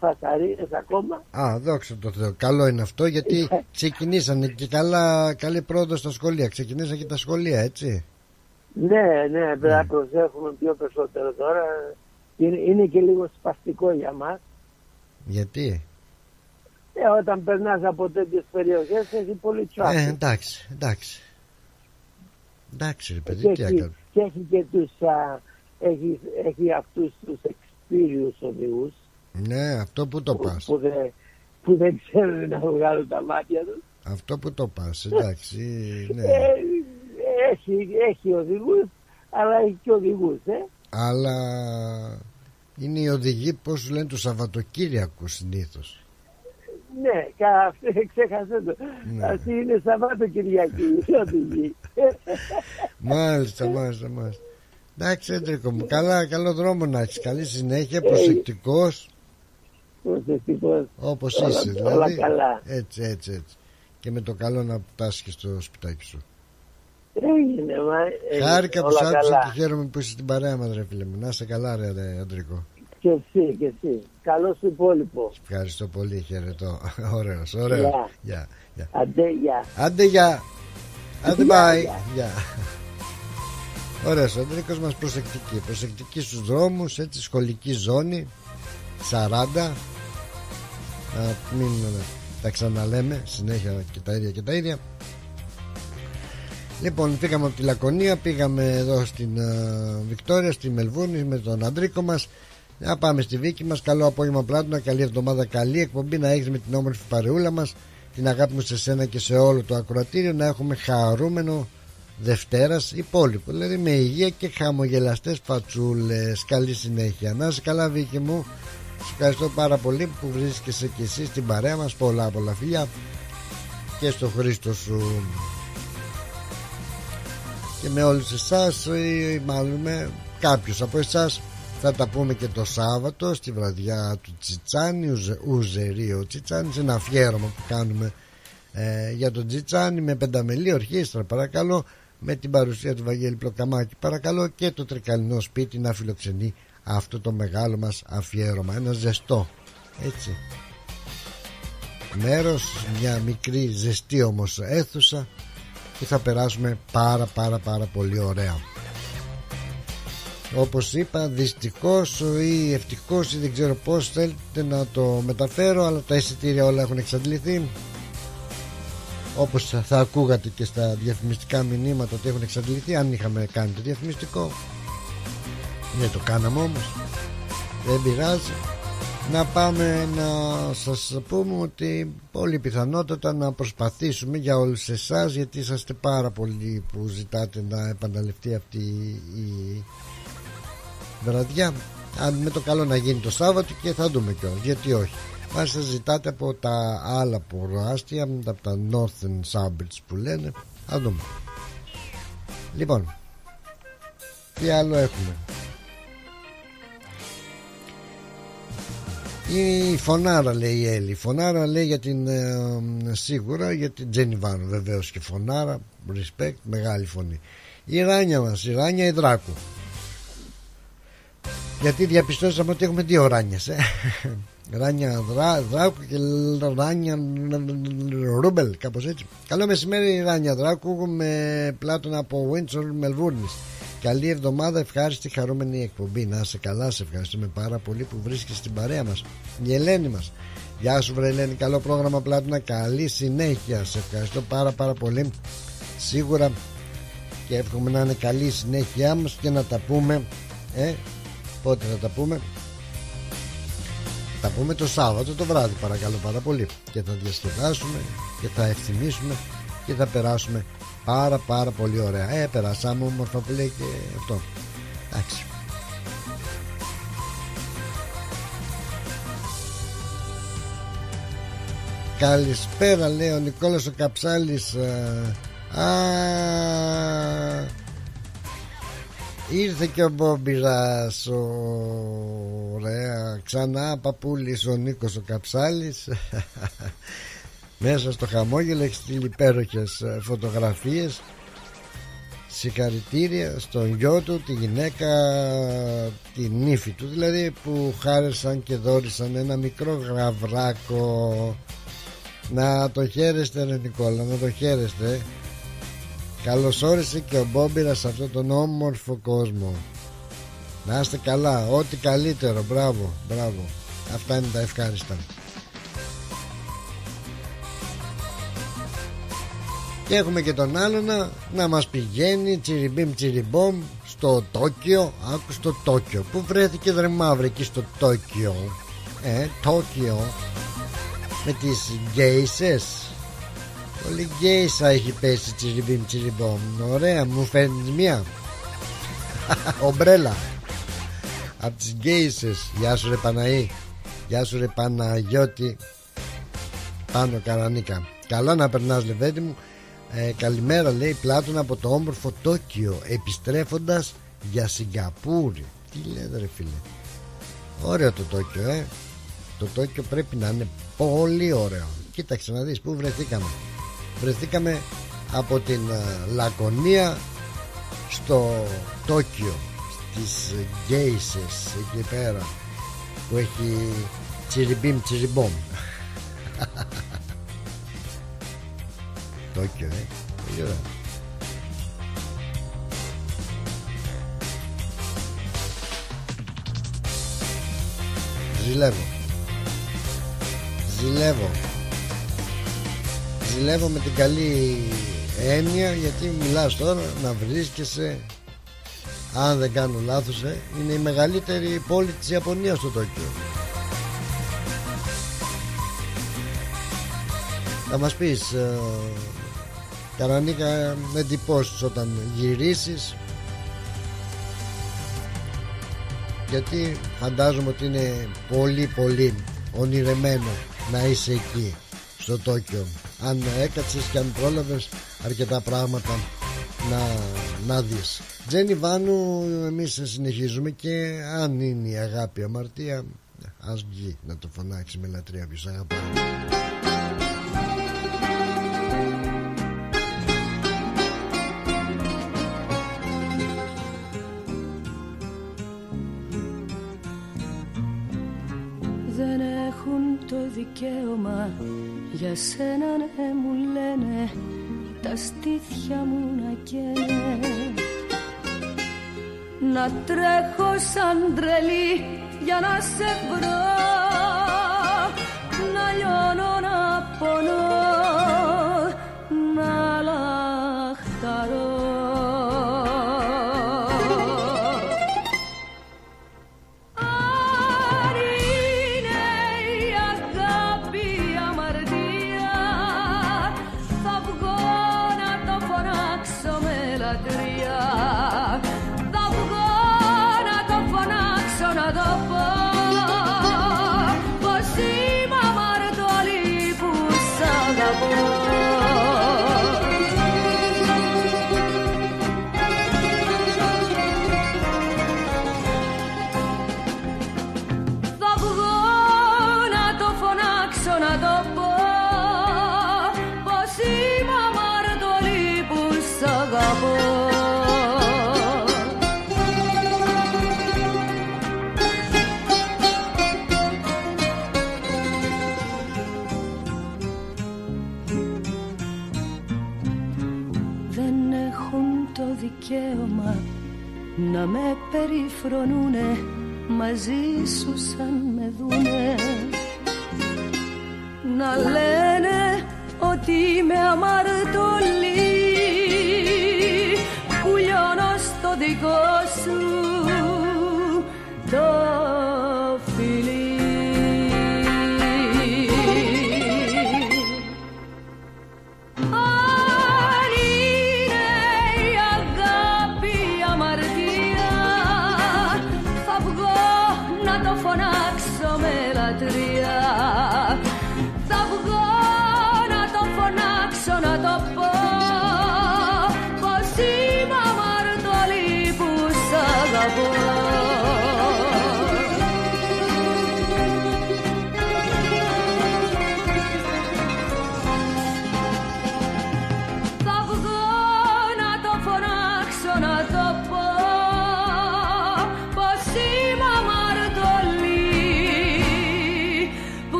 φασαρίες ακόμα. Α, δόξα τω Θεώ. Καλό είναι αυτό, γιατί ξεκινήσανε και καλά, καλή πρόοδο στα σχολεία. Ξεκινήσανε και τα σχολεία, έτσι. Ναι, ναι, πρέπει ναι. να προσέχουμε πιο περισσότερο τώρα. Είναι, είναι και λίγο σπαστικό για μας. Γιατί? Ε, όταν περνάς από τέτοιες περιοχές έχει πολύ τσάφι. Ε, εντάξει, εντάξει. Εντάξει ρε παιδί, τι έκανε. Και έχει και τους, α, έχει, έχει αυτούς τους εξπύριους οδηγούς. Ναι, αυτό που το που, πας. Που, δε, που δεν ξέρουν να βγάλουν τα μάτια τους. Αυτό που το πας, εντάξει. Ναι. Ε, έχει, έχει οδηγούς, αλλά έχει και οδηγούς, ε. Αλλά είναι οι οδηγοί, πώς σου λένε, του Σαββατοκύριακου συνήθως. Ναι, ξέχασε το. Ναι. Αυτή είναι Σαββατοκυριακή οδηγή. Μάλιστα, μάλιστα, μάλιστα. Εντάξει, Έντρικο μου, καλά, καλό δρόμο να έχεις. Καλή συνέχεια, προσεκτικός. Προσεκτικός. Όπως όλα, είσαι, δηλαδή. Όλα καλά. Έτσι, έτσι, έτσι. Και με το καλό να πάσχεις στο σπιτάκι σου. Έγινε, μα. Χάρηκα που σ' άκουσα και χαίρομαι που είσαι στην παρέα μας, ρε φίλε μου. Να είσαι καλά, ρε, ρε Έντρικο. Και εσύ, και εσύ. Καλό σου υπόλοιπο. Ευχαριστώ πολύ, χαιρετώ. Ωραίος, ωραίος. Γεια. Άντε, γεια. Άντε, γεια. Άντε, bye. Γεια. Ωραίος, ο Αντρίκος μας προσεκτική. Προσεκτική στους δρόμους, έτσι, σχολική ζώνη, σαράντα. Να μην τα ξαναλέμε, συνέχεια και τα ίδια και τα ίδια. Λοιπόν, πήγαμε από τη Λακωνία, πήγαμε εδώ στην uh, Βικτόρια, στη Μελβούρνη με τον Αντρίκο μας. Να πάμε στη Βίκη μας. Καλό απόγευμα Πλάτωνα, καλή εβδομάδα, καλή εκπομπή να έχεις με την όμορφη παρεούλα μας. Την αγάπη μου σε σένα και σε όλο το ακροατήριο. Να έχουμε χαρούμενο Δευτέρας υπόλοιπο. Δηλαδή με υγεία και χαμογελαστές φατσούλες. Καλή συνέχεια. Να είσαι καλά Βίκη μου. Σου ευχαριστώ πάρα πολύ που βρίσκεσαι και εσύ στην παρέα μας. Πολλά πολλά φιλιά. Και στο Χρήστο σου. Και με όλους εσάς ή μάλλον με κάποιους από εσάς. Θα τα πούμε και το Σάββατο στη βραδιά του Τσιτσάνη Ουζερίο. Τσιτσάνη, ένα αφιέρωμα που κάνουμε ε, για τον Τσιτσάνη με πενταμελή ορχήστρα παρακαλώ, με την παρουσία του Βαγγέλη Πλοκαμάκη παρακαλώ, και το τρικαλινό σπίτι να φιλοξενεί αυτό το μεγάλο μας αφιέρωμα. Ένα ζεστό έτσι μέρος, μια μικρή ζεστή όμως αίθουσα, και θα περάσουμε πάρα πάρα πάρα πολύ ωραία. Όπως είπα, δυστυχώς ή ευτυχώς ή δεν ξέρω πώς θέλετε να το μεταφέρω, αλλά τα εισιτήρια όλα έχουν εξαντληθεί. όπως θα ακούγατε και στα διαφημιστικά μηνύματα ότι έχουν εξαντληθεί. Αν είχαμε κάνει το διαφημιστικό, δεν το κάναμε όμως, δεν πειράζει. Να πάμε να σας πούμε ότι πολύ πιθανότατα να προσπαθήσουμε για όλους εσάς, γιατί είσαστε πάρα πολλοί που ζητάτε να επαναληφθεί αυτή η βραδιά. Αν με το καλό να γίνει το Σάββατο, και θα δούμε κιόλας γιατί όχι. Αν σας ζητάτε από τα άλλα προάστια, από τα Northern Suburbs που λένε, θα δούμε. Λοιπόν, τι άλλο έχουμε? Η φωνάρα, λέει η Έλλη. Η φωνάρα λέει για την ε, σίγουρα για την Τζένι Βάνου, βεβαίως και φωνάρα, respect, μεγάλη φωνή. Η Ράνια μας, η Ράνια η Δράκου. Γιατί διαπιστώσαμε ότι έχουμε δύο Ράνιες, ε? Ράνια δρά, Δράκου και Ράνια Ρούμπελ, κάπως έτσι. Καλό μεσημέρι η Ράνια Δράκου με Πλάτων από Windsor Μελβούρνης. Καλή εβδομάδα, ευχάριστη, χαρούμενη εκπομπή. Να είσαι καλά, σε ευχαριστούμε πάρα πολύ που βρίσκεσαι στην παρέα μας. Η Ελένη μας. Γεια σου βρε Ελένη, καλό πρόγραμμα Πλάτωνα, καλή συνέχεια. Σε ευχαριστώ πάρα πάρα πολύ. Σίγουρα και εύχομαι να είναι καλή η συνέχεια μας. Και να τα πούμε, ε, πότε θα τα πούμε? Θα τα πούμε το Σάββατο το βράδυ, παρακαλώ πάρα πολύ. Και θα διασκεδάσουμε και θα ευθυμίσουμε και θα περάσουμε πάρα πάρα πολύ ωραία. Ε, περάσαμε όμορφα που λέει και αυτό. Εντάξει. Καλησπέρα λέει ο Νικόλας ο Καψάλης. Α, α, ήρθε και ο Μπόμπιρας. Ωραία. Ξανά παπούλης ο Νίκος ο Καψάλης. Μέσα στο χαμόγελο έχει στείλει υπέροχες φωτογραφίες. Συγχαρητήρια στον γιο του, τη γυναίκα, τη νύφη του δηλαδή, που χάρισαν και δώρισαν ένα μικρό γαβράκο. Να το χαίρεστε ρε Νικόλα, να το χαίρεστε. Καλώς όρισε και ο Μπόμπιρας σε αυτόν τον όμορφο κόσμο. Να είστε καλά, ό,τι καλύτερο. Μπράβο, μπράβο. Αυτά είναι τα ευχάριστα. Και έχουμε και τον Άλωνα να μας πηγαίνει τσιριμπίμ τσιριμπόμ στο Τόκιο. Άκου στο Τόκιο. Πού βρέθηκε δρε μαύρη εκεί στο Τόκιο? Ε, Τόκιο. Με τις γκέισες. Πολύ γκέισα έχει πέσει τσιριμπίμ τσιριμπόμ. Ωραία, μου φέρνεις μία? Ομπρέλα. Απ' τις γκέισες. Γεια σου ρε Παναή. Γεια σου ρε Παναγιώτη. Πάνω Καρανίκα. Καλά να περνάς Λεβέντη μου. Ε, καλημέρα λέει Πλάτων από το όμορφο Τόκιο, επιστρέφοντας για Σιγκαπούρη. Τι λέτε ρε φίλε? Ωραίο το Τόκιο, ε. Το Τόκιο πρέπει να είναι πολύ ωραίο. Κοίταξε να δεις που βρεθήκαμε. Βρεθήκαμε από την Λακωνία στο Τόκιο, στις γκέισες εκεί πέρα που έχει τσιριμπίμ τσιριμπόμ. Τόκιο, ε. Πολύ ωραία. Ζηλεύω. Ζηλεύω. Ζηλεύω με την καλή έννοια, γιατί μιλάς τώρα να βρίσκεσαι, αν δεν κάνω λάθος, ε, είναι η μεγαλύτερη πόλη της Ιαπωνίας στο Τόκιο. Θα μας πεις ε, Καρανίκα, εντυπώσεις όταν γυρίσεις, γιατί φαντάζομαι ότι είναι πολύ πολύ ονειρεμένο να είσαι εκεί στο Τόκιο, αν έκατσες και αν πρόλαβες αρκετά πράγματα να, να δεις. Τζένι Βάνου, εμείς συνεχίζουμε και αν είναι η αγάπη αμαρτία, ας βγει να το φωνάξει με λατρεία ποιος αγαπάει. Δικαίωμα για σένα, ναι, μου λένε τα στήθια μου να καίνε. Να τρέχω σαν τρελή για να σε βρω, να λιώνω να πονώ, να με περιφρονούνε μαζί σου σαν με δούνε, να λένε ότι είμαι αμαρτωλή που λιώνω στο δικό σου το φιλί.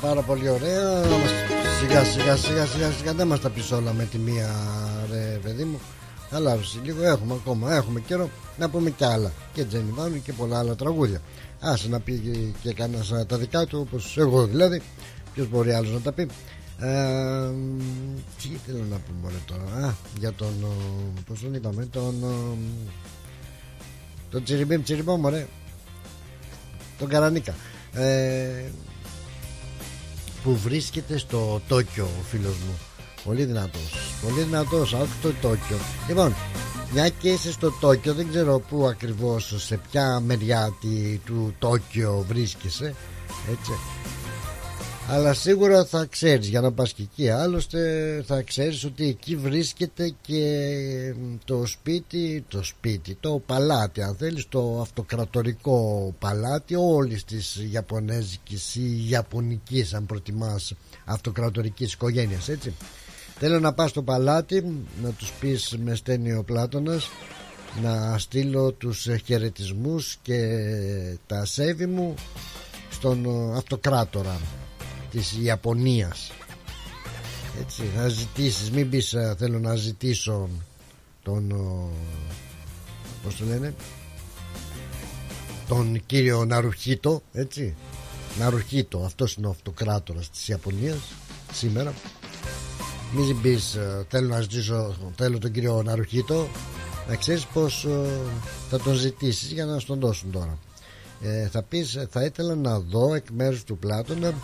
Πάρα πολύ ωραία. Σιγά σιγά σιγά σιγά σιγά δεν μας τα πεις όλα με τη μία, ρε παιδί μου. Αλλά λίγο έχουμε ακόμα, έχουμε καιρό να πούμε και άλλα. Και Τζένι Βάνου και πολλά άλλα τραγούδια. Άσε να πει και κανένας τα δικά του, όπως εγώ δηλαδή. Ποιος μπορεί άλλος να τα πει. Ε, τι θέλω να πούμε τώρα. Α, για τον, πώς τον είπαμε, τον, τον τσιριμπίμ τσιριμπό μωρέ, τον Καρανίκα. Ε, που βρίσκεται στο Τόκιο ο φίλος μου. Πολύ δυνατός. Πολύ δυνατός. Άκου το Τόκιο. Λοιπόν, μια και είσαι στο Τόκιο, δεν ξέρω πού ακριβώς, σε ποια μεριά του Τόκιο βρίσκεσαι, έτσι. Αλλά σίγουρα θα ξέρεις, για να πας και εκεί άλλωστε, θα ξέρεις ότι εκεί βρίσκεται και το σπίτι, το σπίτι, το παλάτι, αν θέλεις, το αυτοκρατορικό παλάτι όλης της ιαπωνέζικης ή ιαπωνικής, αν προτιμάς, αυτοκρατορικής οικογένειας, έτσι. Θέλω να πας στο παλάτι, να τους πεις με στένει ο Πλάτωνας, να στείλω τους χαιρετισμούς και τα σέβη μου στον αυτοκράτορα της Ιαπωνίας, έτσι. Θα ζητήσεις, μην πεις θέλω να ζητήσω τον, πώς το λένε, τον κύριο Ναρουχίτο, έτσι. Ναρουχίτο, αυτός είναι ο αυτοκράτορας της Ιαπωνίας σήμερα. Μην πεις θέλω να ζητήσω, θέλω τον κύριο Ναρουχίτο. Να ξέρεις πως θα τον ζητήσεις για να στον δώσουν τώρα. ε, Θα πεις θα ήθελα να δω εκ μέρους του Πλάτωνα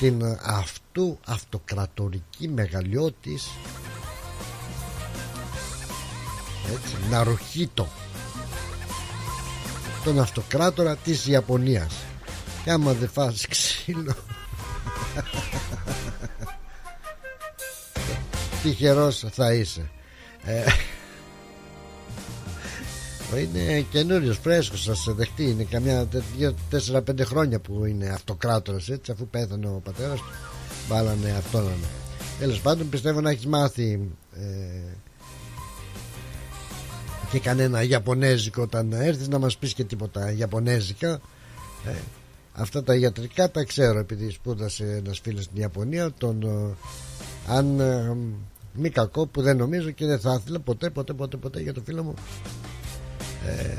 την αυτού αυτοκρατορική μεγαλειώτης, έτσι, Ναρουχίτο, τον αυτοκράτορα της Ιαπωνίας. Και άμα δεν φας ξύλο τυχερός θα είσαι. ε, Είναι καινούριος, φρέσκος, θα σε δεχτεί. Είναι καμιά τέσσερα πέντε χρόνια που είναι αυτοκράτορας, έτσι, αφού πέθανε ο πατέρας του. Βάλανε αυτόν. Τέλος πάντων, πιστεύω να έχεις μάθει ε, και κανένα Ιαπωνέζικο όταν έρθεις, να μας πεις και τίποτα Ιαπωνέζικα. ε, Αυτά τα ιατρικά τα ξέρω, επειδή σπούδασε ένας φίλος στην Ιαπωνία. Τον, ε, αν ε, μη κακό που δεν νομίζω και δεν θα ήθελα ποτέ, ποτέ, ποτέ, ποτέ για το φίλο μου. Ε...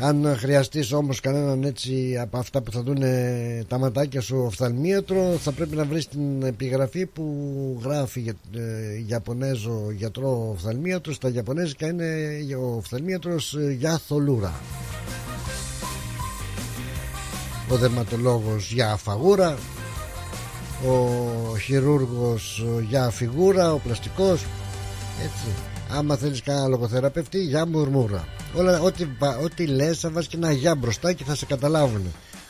Αν χρειαστείς όμως κανέναν έτσι από αυτά που θα δουν τα ματάκια σου οφθαλμίατρο, θα πρέπει να βρεις την επιγραφή που γράφει για, ε, Ιαπωνέζο γιατρό οφθαλμίατρο. Στα Ιαπωνέζικα είναι ο οφθαλμίατρος Γιάθολούρα, ο δερματολόγος για φαγούρα, ο χειρούργος για φιγούρα, ο πλαστικός, έτσι. Άμα θέλεις κανένα λογοθεραπευτή, για μουρμούρα. Όλα, ό,τι, ό,τι λες θα βάζεις και ένα για μπροστά και θα σε καταλάβουν.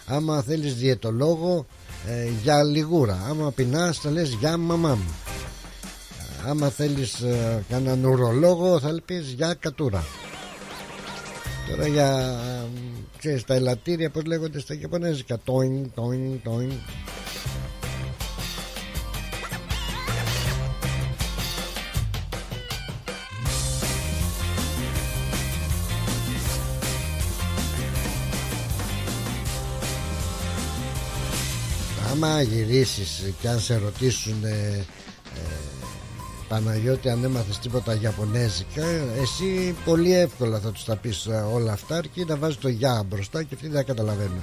Άμα θέλεις διαιτολόγο, ε, για λιγούρα. Άμα πεινάς θα λες για μαμά μου. Άμα θέλεις ε, κανέναν ουρολόγο θα λες για κατούρα. Τώρα για ξέρεις, τα ελαττήρια πώς λέγονται στα Ιαπωνέζικα, τόιν, τόιν, τόιν. Άμα γυρίσεις και αν σε ρωτήσουν ε, ε, Παναγιώτη, αν έμαθες τίποτα Ιαπωνέζικα, εσύ πολύ εύκολα θα τους τα πεις όλα αυτά, αρκεί να βάζεις το για μπροστά και αυτοί δεν τα καταλαβαίνουν.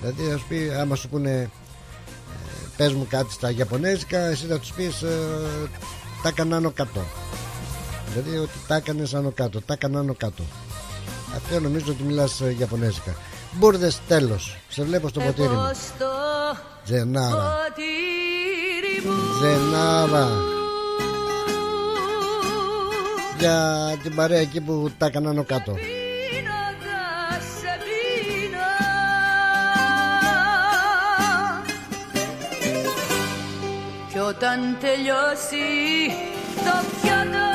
Δηλαδή θα σου πει, άμα σου πούνε ε, πες μου κάτι στα Ιαπωνέζικα, εσύ θα τους πεις ε, τα κανάνω κάτω. Δηλαδή ότι τα έκανες άνω κάτω, τα κανάνω κάτω. Αυτό νομίζω ότι μιλάς Ιαπωνέζικα. Μπούρδες τέλος. Σε βλέπω στο ποτήρι μου. Τζενάρα. Τζενάρα. Για την παρέα εκεί που τα κανάνω κάτω. Κι όταν τελειώσει το πιάτο,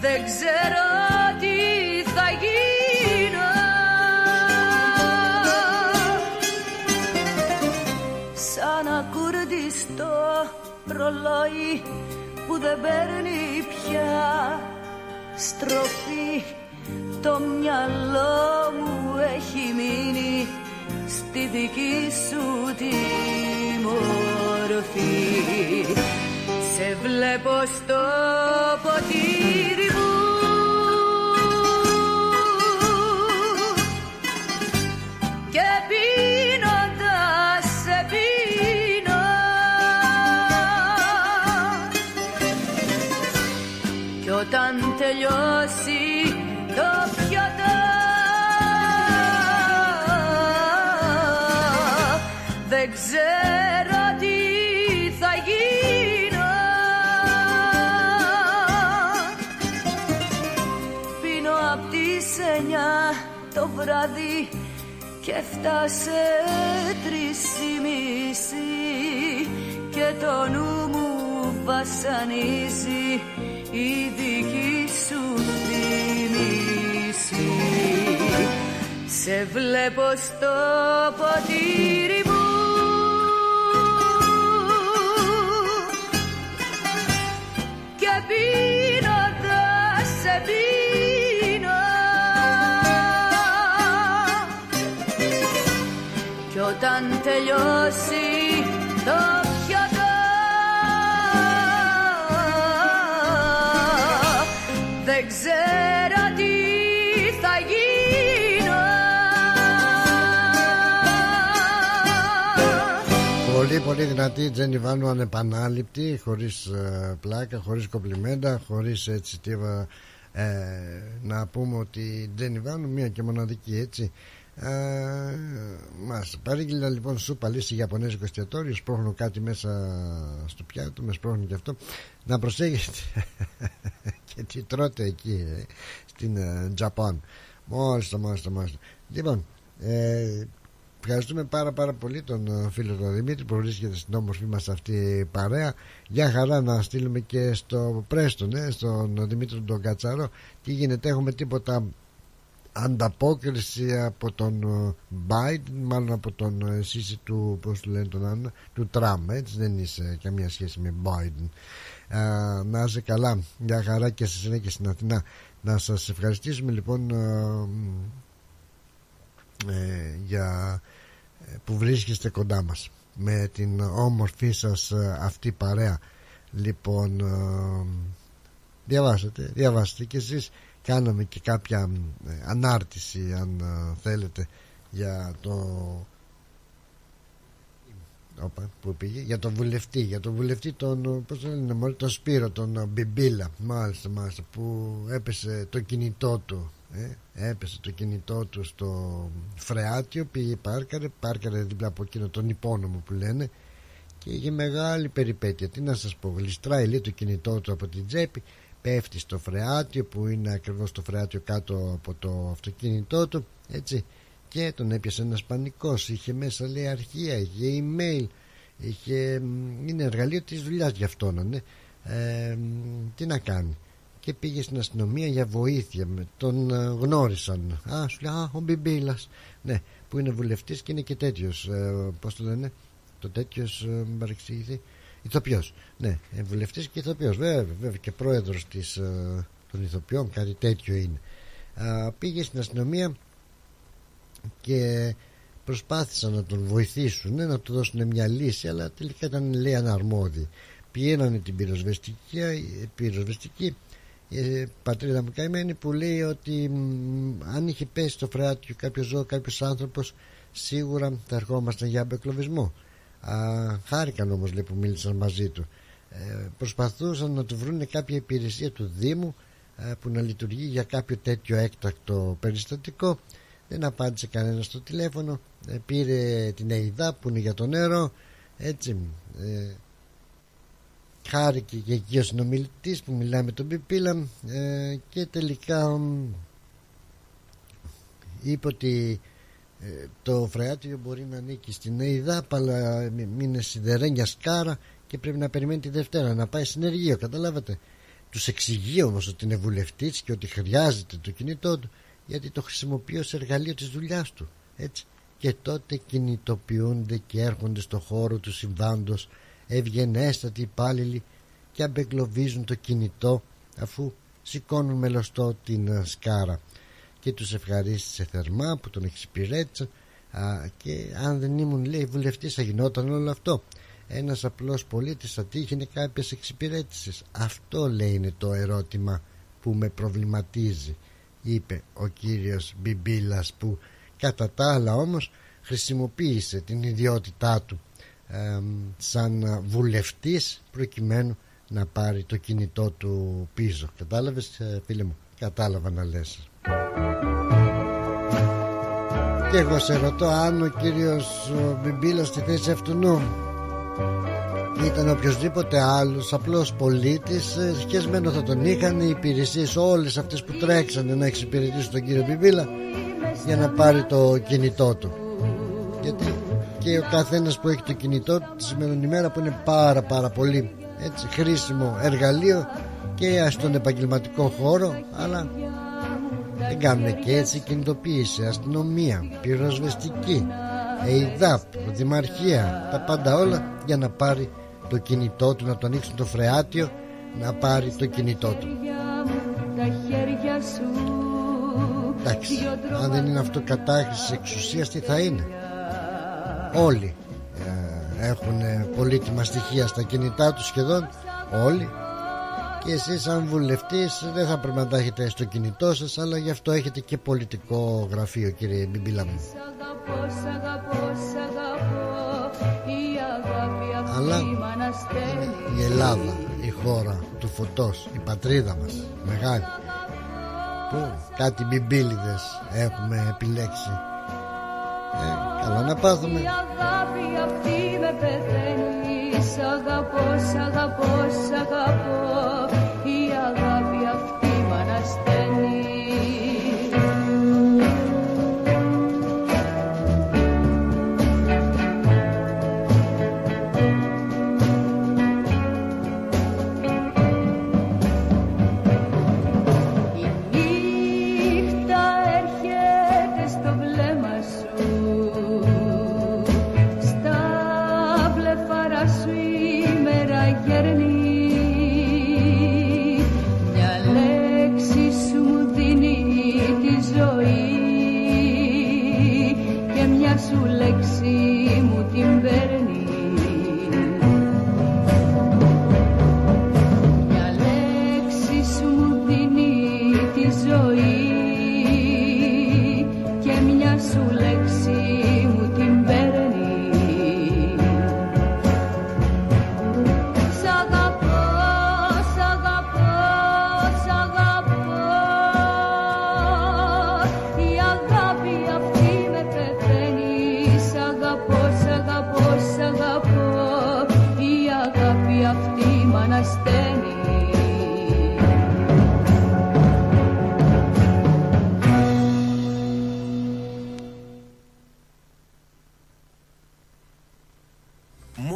δεν ξέρω τι θα γίνω. Σαν ακουρδιστό ρολόι που δεν παίρνει πια στροφή, το μυαλό μου έχει μείνει στη δική σου τη μορφή. Σε βλέπω στο ποτήρι μου, και πίνοντας σε πίνω, κι όταν τελειώσει το πιάτο δεν ξέρω τι θα γίνω. Πίνω απ' τις εννιά το βράδυ και φτάσε τρεις και μισή και το νου μου βασανίζει η δική σου θύμηση. Σε βλέπω στο ποτήρι μου και πίνοντας σε πίνω, κι όταν τελειώσει το πιάτο δεν ξέρω τι θα γίνω. Πολύ πολύ δυνατή Τζένι Βάνου, ανεπανάληπτη, χωρίς ε, πλάκα, χωρίς κομπλιμέντα, χωρίς έτσι τίποτα. Ε, να πούμε ότι Τζένι Βάνου μία και μοναδική, έτσι. Uh, μας παρήγγειλα λοιπόν σου παλίσει Ιαπωνέζικο εστιατόριο. Σπρώχνω κάτι μέσα στο πιάτο, με σπρώχνει και αυτό. Να προσέχετε και τι τρώτε εκεί ε, στην Τζαπών. uh, Μάλιστα, μάλιστα, μάλιστα. Λοιπόν, ε, ευχαριστούμε πάρα πάρα πολύ τον φίλο τον Δημήτρη που βρίσκεται στην όμορφη μας αυτή η παρέα. Για χαρά να στείλουμε και στο Πρέστον, ε, στον Δημήτρη τον Κατσαρό. Τι γίνεται, έχουμε τίποτα ανταπόκριση από τον Biden, μάλλον από τον Σίση του, πώς λένε τον Άννα, του Τραμπ, έτσι δεν είσαι καμία σχέση με Biden. ε, Να είσαι καλά, για χαρά και σε εσένα και στην Αθηνά. Να σας ευχαριστήσουμε λοιπόν ε, για, που βρίσκεστε κοντά μας με την όμορφή σας αυτή παρέα. Λοιπόν, ε, διαβάσατε, διαβάσατε και εσείς. Κάναμε και κάποια ανάρτηση, αν θέλετε, για το Οπα, που πήγε, για τον βουλευτή, για τον βουλευτή τον, πώς το λένε, μόλις, τον Σπύρο, τον Μπιμπίλα, μάλιστα, μάλιστα, που έπεσε το κινητό του, ε, έπεσε το κινητό του στο Φρεάτιο, πήγε πάρκαρε, πάρκαρε δίπλα από εκείνο τον υπόνομο που λένε, και είχε μεγάλη περιπέτεια. Τι να σας πω, γλιστράει λίγο το κινητό του από την τσέπη, πέφτει στο Φρεάτιο που είναι ακριβώς το Φρεάτιο κάτω από το αυτοκίνητό του, έτσι, και τον έπιασε ένας πανικός. Είχε μέσα, λέει, αρχεία, είχε email, είχε... είναι εργαλείο της δουλειάς για αυτόν, ναι. ε, τι να κάνει. Και πήγε στην αστυνομία για βοήθεια. Τον γνώρισαν. Α, σου λέει, α, ο Μπιμπίλας. Ναι, που είναι βουλευτής και είναι και τέτοιος. Ε, πώς το λένε, το τέτοιος ε, παρεξηγηθεί. Ηθοποιός. Ναι, ε, βουλευτής και ηθοποιός. Βέβαια, βέβαια και πρόεδρος της, ε, των ηθοποιών, κάτι τέτοιο είναι. Ε, πήγε στην αστυνομία και προσπάθησαν να τον βοηθήσουν, ε, να του δώσουν μια λύση, αλλά τελικά ήταν, λέει, αναρμόδιοι. Πιένανε την πυροσβεστική, πυροσβεστική ε, πατρίδα μου καημένη, που λέει ότι μ, αν είχε πέσει στο φράτιο κάποιο ζώο, κάποιος άνθρωπος, σίγουρα θα ερχόμασταν για απεκλωβισμό. Α, χάρηκαν όμως, λέει, που μίλησαν μαζί του. Ε, προσπαθούσαν να του βρουν κάποια υπηρεσία του Δήμου ε, που να λειτουργεί για κάποιο τέτοιο έκτακτο περιστατικό. Δεν απάντησε κανένα στο τηλέφωνο. Ε, πήρε την ΕΙΔΑ που είναι για το νερό. Έτσι. Ε, χάρηκε και εκεί ο συνομιλητής που μιλάει με τον Πιπίλα, ε, και τελικά ε, είπε ότι ε, το φρεάτιο μπορεί να ανήκει στην ΕΙΔΑΠ, αλλά είναι σιδερένια σκάρα και πρέπει να περιμένει τη Δευτέρα να πάει συνεργείο. Καταλάβατε. Τους εξηγεί όμως ότι είναι βουλευτής και ότι χρειάζεται το κινητό του, γιατί το χρησιμοποιεί ως εργαλείο της δουλειάς του. Έτσι. Και τότε κινητοποιούνται και έρχονται στο χώρο του συμβάντος ευγενέστατοι υπάλληλοι και αμπεγκλωβίζουν το κινητό, αφού σηκώνουν με λωστό την σκάρα. Και τους ευχαρίστησε θερμά που τον εξυπηρέτησαν. Και αν δεν ήμουν, λέει, βουλευτής, θα γινόταν όλο αυτό. Ένας απλός πολίτης θα τύχαινε κάποιες εξυπηρέτησεις. Αυτό, λέει, είναι το ερώτημα που με προβληματίζει, είπε ο κύριος Μπιμπίλας, που κατά τα άλλα όμως χρησιμοποίησε την ιδιότητά του ε, σαν βουλευτής προκειμένου να πάρει το κινητό του πίσω. Κατάλαβες, φίλε μου? Κατάλαβα να λες. Και εγώ σε ρωτώ, αν ο κύριος Μπιμπίλας στη θέση αυτού νου ήταν οποιοσδήποτε άλλος απλός πολίτης, σχεσμένο θα τον είχαν οι υπηρεσίες όλες αυτές που τρέξανε να εξυπηρετήσουν τον κύριο Πιπίλα για να πάρει το κινητό του. Γιατί και ο καθένας που έχει το κινητό του τη σημερινή ημέρα, που είναι πάρα πάρα πολύ, έτσι, χρήσιμο εργαλείο και στον επαγγελματικό χώρο, αλλά δεν κάνουν και έτσι. Κινητοποίηση, αστυνομία, πυροσβεστική, ΕΙΔΑΠ, δημαρχία, τα πάντα όλα για να πάρει το κινητό του, να το ανοίξουν το φρεάτιο, να πάρει το κινητό του. Εντάξει, αν δεν είναι αυτό κατάχρηση εξουσίας, τι θα είναι? Όλοι ε, έχουν πολύτιμα στοιχεία στα κινητά τους, σχεδόν όλοι. Και εσείς, αν βουλευτής, δεν θα πρέπει να τα έχετε στο κινητό σας, αλλά γι' αυτό έχετε και πολιτικό γραφείο, κύριε Μπιμπίλα μου. Αλλά η Ελλάδα, η χώρα του φωτός, η πατρίδα μας μεγάλη, που κάτι μπιμπίλιδες έχουμε επιλέξει, ε, καλά να πάθουμε. Η αγάπη αυτή με πεθαίνει. Σ' αγαπώ, σ' αγαπώ, σ' αγαπώ. Η αγάπη αυτή μ' ανασταίνει. Σ' αγαπώ, σ' αγαπώ.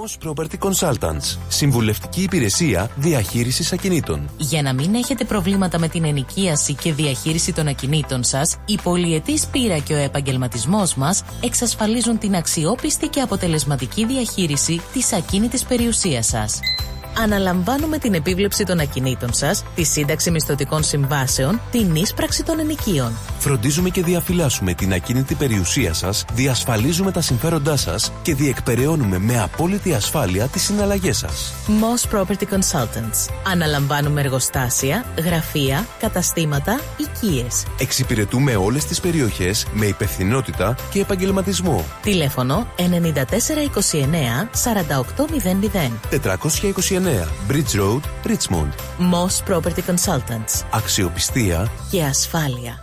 Most Property Consultants. Συμβουλευτική υπηρεσία διαχείρισης ακινήτων. Για να μην έχετε προβλήματα με την ενοικίαση και διαχείριση των ακινήτων σας, η πολυετής πείρα και ο επαγγελματισμός μας εξασφαλίζουν την αξιόπιστη και αποτελεσματική διαχείριση της ακίνητης περιουσίας σας. Αναλαμβάνουμε την επίβλεψη των ακινήτων σας, τη σύνταξη μισθωτικών συμβάσεων, την ίσπραξη των ενοικίων. Φροντίζουμε και διαφυλάσσουμε την ακίνητη περιουσία σας, διασφαλίζουμε τα συμφέροντά σας και διεκπεραιώνουμε με απόλυτη ασφάλεια τις συναλλαγές σας. Most Property Consultants. Αναλαμβάνουμε εργοστάσια, γραφεία, καταστήματα, οικίες. Εξυπηρετούμε όλες τις περιοχές με υπευθυνότητα και επαγγελματισμό. Τηλέφωνο εννιά τέσσερα είκοσι εννέα σαράντα οκτώ μηδέν μηδέν. Bridge Road, Richmond. Most Property Consultants. Αξιοπιστία και ασφάλεια.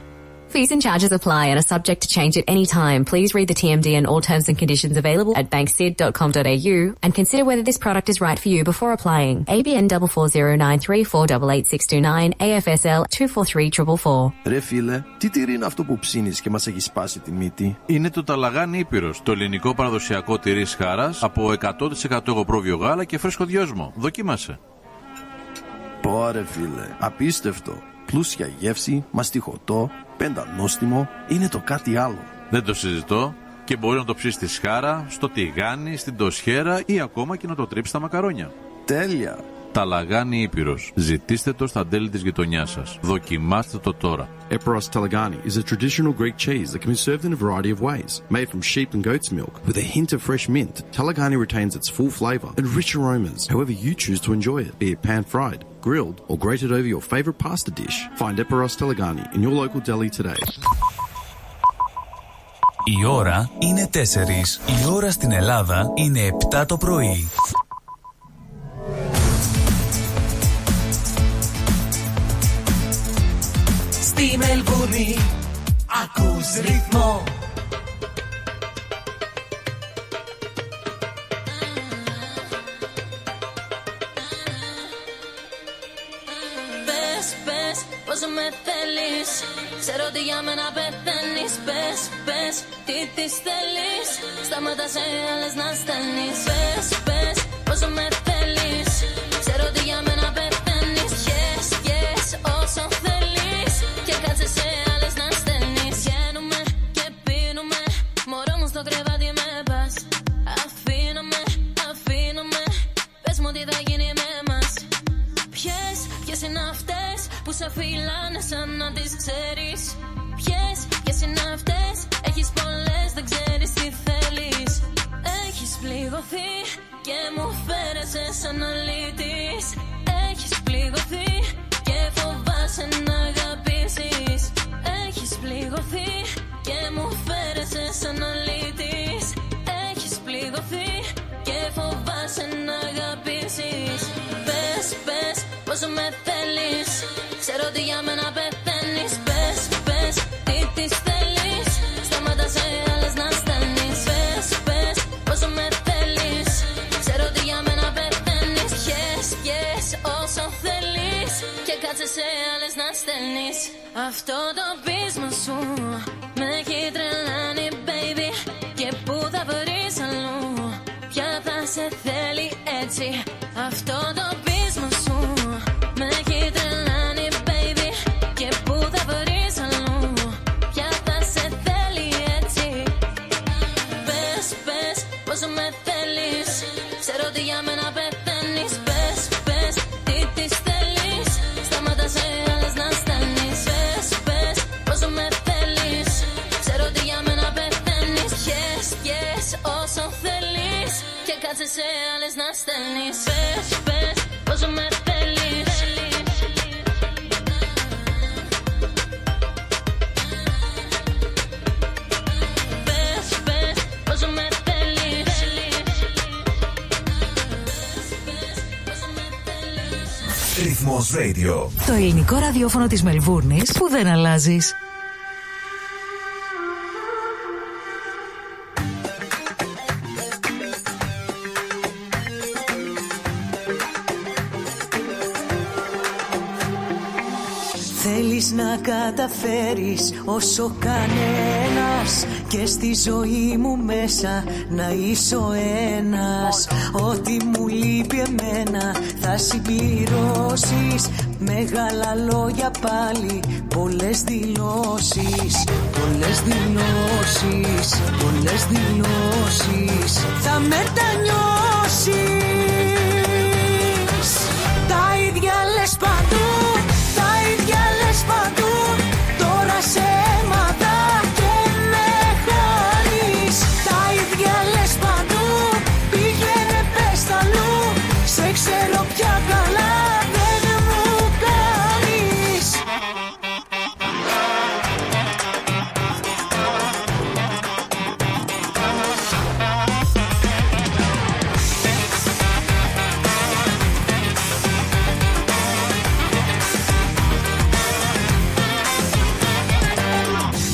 Fees and charges apply and are subject to change at any time. Please read the T M D and all terms and conditions available at bank sid dot com dot a u and consider whether this product is right for you before applying. A B N four four zero nine three four eight eight six two nine, A F S L two four three four four. Ρε φίλε, τι τυρί είναι αυτό που ψήνεις και μας έχει σπάσει τη μύτη? Είναι το Ταλαγάνι Ήπειρος, το ελληνικό παραδοσιακό τυρί χάρας από εκατό τοις εκατό εγωπρόβιο γάλα και φρέσκο δυόσμο. Δοκίμασε. Πόρε φίλε, απίστευτο. Πλούσια γεύση, μαστιχωτό, πεντανόστιμο, είναι το κάτι άλλο. Δεν το συζητώ και μπορεί να το ψήσει στη σχάρα, στο τηγάνι, στην τοσχέρα ή ακόμα και να το τρίψει στα μακαρόνια. Τέλεια! Talagani Ήπειρος. Ζητήστε το στα τέλη της γειτονιάς σας. Δοκιμάστε το τώρα. Eparos Talagani is a traditional Greek cheese that can be served in a variety of ways. Made from sheep and goat's milk, with a hint of fresh mint, Talagani retains its full flavour and rich aromas, however you choose to enjoy it, be it pan-fried, grilled or grated over your favourite pasta dish. Find Eparos Talagani in your local deli today. Η ώρα είναι τέσσερις. Η ώρα στην Ελλάδα είναι επτά το πρωί. Στη Μελβούρνη ακούς ρυθμό. Πες, πες πόσο με θέλεις. Ξέρω ότι για μένα πεθαίνεις. Πες, πες τι τις θέλεις. Σταματά σε άλλες να στέλνεις. Πες, πες πόσο με θέλεις. Ξέρω ότι για μένα πεθαίνεις. Yes, yes, όσο θέλεις. Που σε φιλάνε σαν να τις ξέρεις. Ποιες και συναυτές. Έχεις πολλές, δεν ξέρεις τι θέλεις. Έχεις πληγωθεί και μου φέρεσαι σαν αλήτης. Έχεις πληγωθεί και φοβάσαι να αγαπήσεις. Έχεις πληγωθεί και μου φέρεσαι σαν αλήτης. Έχεις πληγωθεί και φοβάσαι να αγαπήσεις. Πες, πες πόσο με θέλεις. Ξέρω ότι για μένα πεθαίνεις. Πες, πες, τι τις θέλεις. Σταματά σε άλλες να στέλνεις. Πες, πες, πόσο με θέλεις. Ξέρω ότι για μένα πεθαίνεις. Yes, yes, όσο θέλεις. Και κάτσε σε άλλες να στέλνεις. Αυτό το πείσμα σου με έχει τρελάνει, baby. Και πού θα βρεις αλλού. Ποια θα σε θέλει έτσι. Αυτό το πείσμα σου με έχει τρελάνει. Πόσο με θέλεις, ξέρω ότι για μένα πεθαίνεις. Πες, πες, τι τις θέλεις. Σταματά σε άλλες να στέλνεις. Πες, πες, πόσο με θέλεις. Ξέρω ότι για μένα πεθαίνεις. Yes, yes, όσο θέλεις. Και κάτσε σε άλλες να στέλνεις. Πες, πες, πόσο με θέλεις. Πες, πες, πόσο με θέλεις. Ρυθμός Radio. Το ελληνικό ραδιόφωνο της Μελβούρνης που δεν αλλάζεις. Θέλεις να καταφέρεις όσο κανένας και στη ζωή μου μέσα να είσαι ο ένας. Ό,τι μου λείπει εμένα θα συμπληρώσεις. Μεγάλα λόγια πάλι, πολλές δηλώσεις. Πολλές δηλώσεις, πολλές δηλώσεις. Θα μετανιώσεις. Τα ίδια λες παντού. Παντού, τώρα σε έμαθα και με χάνεις. Τα ίδια λες παντού, πήγαινε πες τα αλλού. Σε ξέρω πια καλά,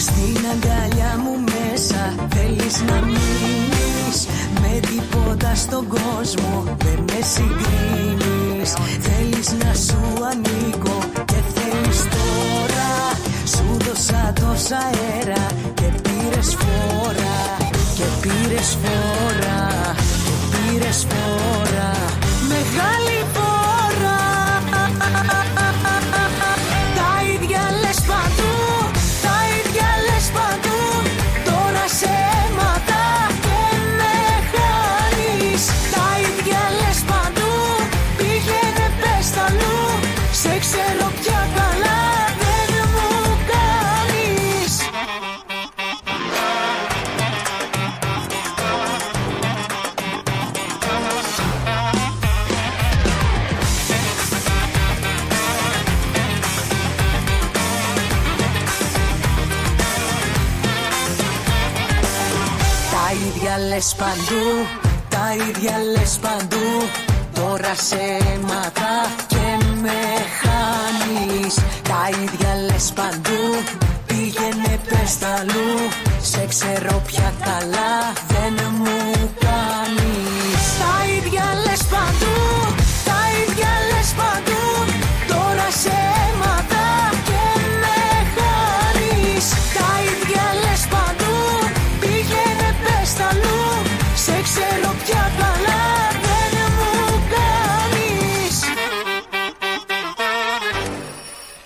δεν μου κάνεις. Να μείνεις με τίποτα στον κόσμο, δεν με συγκρίνεις. Θέλεις να σου ανήκω και θέλεις τώρα. Σου δώσα τόσα αέρα και πήρες φόρα. Και πήρες φόρα, και πήρες φόρα. Μεγάλη φόρα. Τα ίδια λες παντού, τα ίδια λες παντού. Τώρα σε σε ξέρω πια καλά, δεν μου κάνεις. Τα ίδια λες παντού, τα ίδια λες παντού. Τώρα σε έμαθα και με χάνεις. Τα ίδια λες παντού, πήγαινε πες τα αλλού. Σε ξέρω πια καλά, δεν μου κάνεις. Τα ίδια λες παντού, τα ίδια λες παντού. Τώρα σε έμαθα και με χάνεις.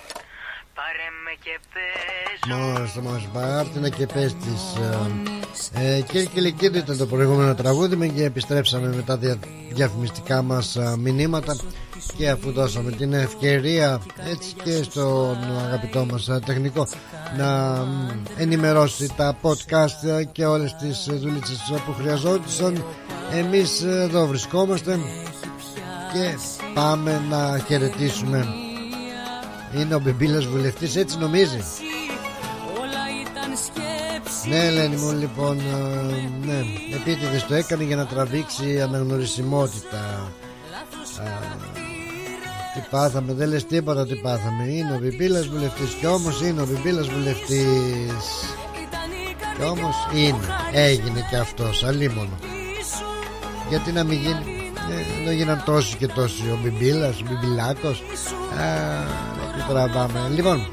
Τα ίδια λες παντού, πήγαινε πες τα αλλού. Σε ξέρω πια καλά. Μόλις μας πάρτινα και πες της ε, Κυρκυλικίνη ήταν το προηγούμενο τραγούδι και επιστρέψαμε μετά δια, διαφημιστικά μας α, μηνύματα. Και αφού δώσαμε την ευκαιρία έτσι και στον αγαπητό μας α, τεχνικό να ενημερώσει τα podcast α, και όλες τις δουλίτσες που χρειαζόντουσαν, εμείς εδώ βρισκόμαστε και πάμε να χαιρετήσουμε. Είναι ο Μπιμπίλας βουλευτής, έτσι νομίζει. Ναι, Ελένη μου, λοιπόν, ναι, επίτηδες το έκανε για να τραβήξει αναγνωρισιμότητα. Α, τι πάθαμε, δεν λες τίποτα τι πάθαμε. Είναι ο Μπιμπίλας βουλευτής, κι όμως είναι ο Μπιμπίλας βουλευτής. Κι όμως είναι, έγινε και αυτός, αλίμονο. Γιατί να μην γίνει, ενώ γίναν τόσοι και τόσοι, ο Μπιμπίλας, ο Μπιμπιλάκος. Α, τι τραβάμε, λοιπόν.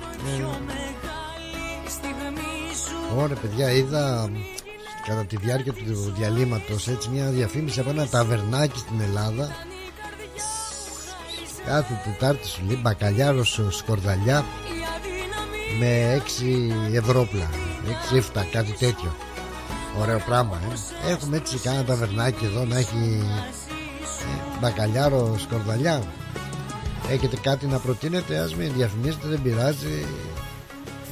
Ωραία παιδιά, είδα κατά τη διάρκεια του διαλύματος έτσι μια διαφήμιση από ένα ταβερνάκι στην Ελλάδα. Κάθε Τετάρτη σου λέει μπακαλιάρο σκορδαλιά με έξι ευρώ πλά, έξι εφτά, κάτι τέτοιο. Ωραίο πράγμα, ε. Έχουμε έτσι κάνα ταβερνάκι εδώ να έχει ε, μπακαλιάρο σκορδαλιά. Έχετε κάτι να προτείνετε, ας μην διαφημίσετε, δεν πειράζει.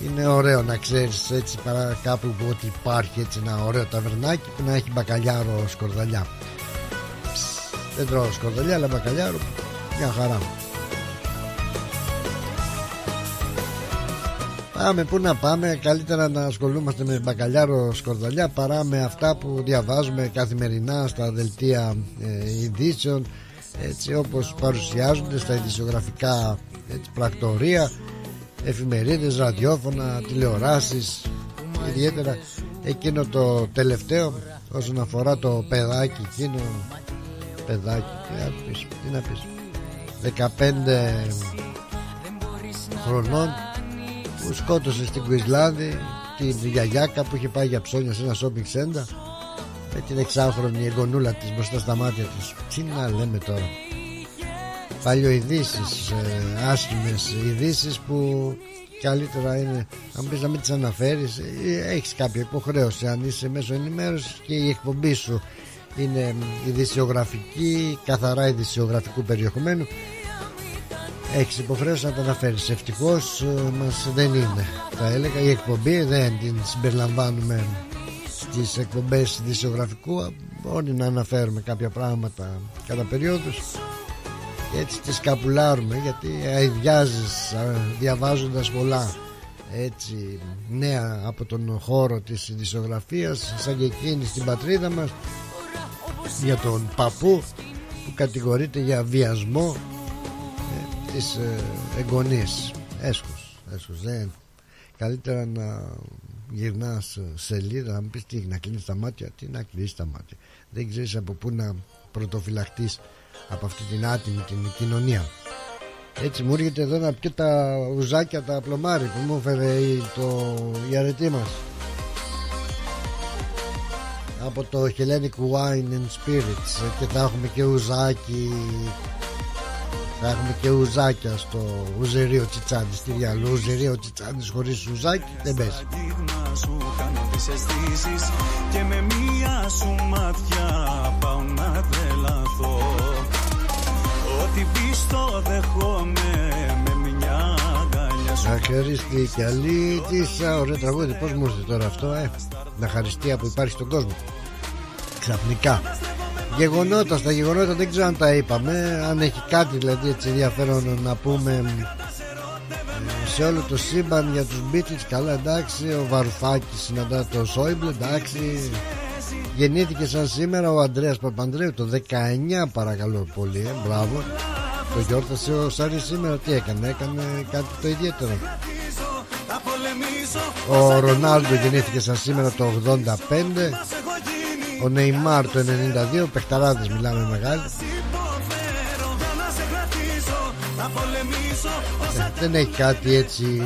Είναι ωραίο να ξέρεις έτσι παρά κάπου ότι υπάρχει έτσι ένα ωραίο ταβερνάκι που να έχει μπακαλιάρο σκορδαλιά. Ψ, δεν τρώω σκορδαλιά αλλά μπακαλιάρο μια χαρά. Πάμε, πού να πάμε, καλύτερα να ασχολούμαστε με μπακαλιάρο σκορδαλιά παρά με αυτά που διαβάζουμε καθημερινά στα δελτία ε, ειδήσεων έτσι, όπως παρουσιάζονται στα ειδησιογραφικά πρακτορία, εφημερίδες, ραδιόφωνα, τηλεοράσεις, ιδιαίτερα εκείνο το τελευταίο όσον αφορά το παιδάκι εκείνο, παιδάκι, τι να πεις, δεκαπέντε χρονών που σκότωσε στην Κουισλάνδη την γιαγιάκα που είχε πάει για ψώνια σε ένα shopping center, με την εξάχρονη εγγονούλα της μπροστά στα μάτια της. Τι να λέμε τώρα, παλιοειδήσεις, ε, άσχημες ειδήσεις που καλύτερα είναι αν πεις να μην τις αναφέρεις, έχεις κάποια υποχρέωση αν είσαι μέσω ενημέρωσης και η εκπομπή σου είναι ειδησιογραφική, καθαρά ειδησιογραφικού περιεχομένου, έχεις υποχρέωση να τα αναφέρεις. Ευτυχώς μας δεν είναι, θα έλεγα, η εκπομπή, δεν την συμπεριλαμβάνουμε στις εκπομπές ειδησιογραφικού, όλοι να αναφέρουμε κάποια πράγματα κατά περίοδους και έτσι τις καπουλάρουμε, γιατί αηδιάζεις διαβάζοντας πολλά έτσι νέα από τον χώρο της ειδησιογραφίας, σαν και εκείνη στην πατρίδα μας για τον παππού που κατηγορείται για βιασμό ε, της ε, εγγονής. Έσχος, έσχος δεν. Καλύτερα να γυρνάς σελίδα, να μου πεις τι, να κλείνεις τα μάτια, τι να κλείσεις τα μάτια, δεν ξέρεις από πού να πρωτοφυλαχτείς από αυτή την άτιμη την κοινωνία. Έτσι μου έρχεται εδώ να πιω τα ουζάκια, τα πλωμάρι που μου έφερε το... η αρετή μας από το Hellenic Wine and Spirits, και θα έχουμε και ουζάκι, θα έχουμε και ουζάκια στο Ουζερίο Τσιτσάνης. Τι διάλογο, Ουζερίο Τσιτσάνης χωρίς ουζάκι δεν πέσει. Σου κάνω τις αισθήσεις και με μία σου μάτια πάω να τρελαθώ. Ό,τι πεις το δεχόμαι με μια αγκαλιά σου. Αχαιριστή κι αλήτησα. Ωραίο τραγούδι, πώς μου ήρθε τώρα αυτό, ε? Να χαριστία που υπάρχει στον κόσμο. Ξαφνικά. Γεγονότα, στα γεγονότα δεν ξέρω αν τα είπαμε. Αν έχει κάτι δηλαδή έτσι ενδιαφέρον να πούμε σε όλο το σύμπαν για τους Beatles, καλά, εντάξει. Ο Βαρουφάκης συναντά το Σόιμπλε, εντάξει. Γεννήθηκε σαν σήμερα ο Ανδρέας Παπανδρέου το δεκαεννιά, παρακαλώ πολύ, ε, μπράβο. Το γιόρτασε ο Σάρης σήμερα. Τι έκανε, έκανε κάτι το ιδιαίτερο. Ο Ρονάλντο γεννήθηκε σαν σήμερα το ογδόντα πέντε. Ο Νεϊμάρ το ενενήντα δύο. Πεχταράδες μιλάμε, μεγάλη. Δεν έχει κάτι έτσι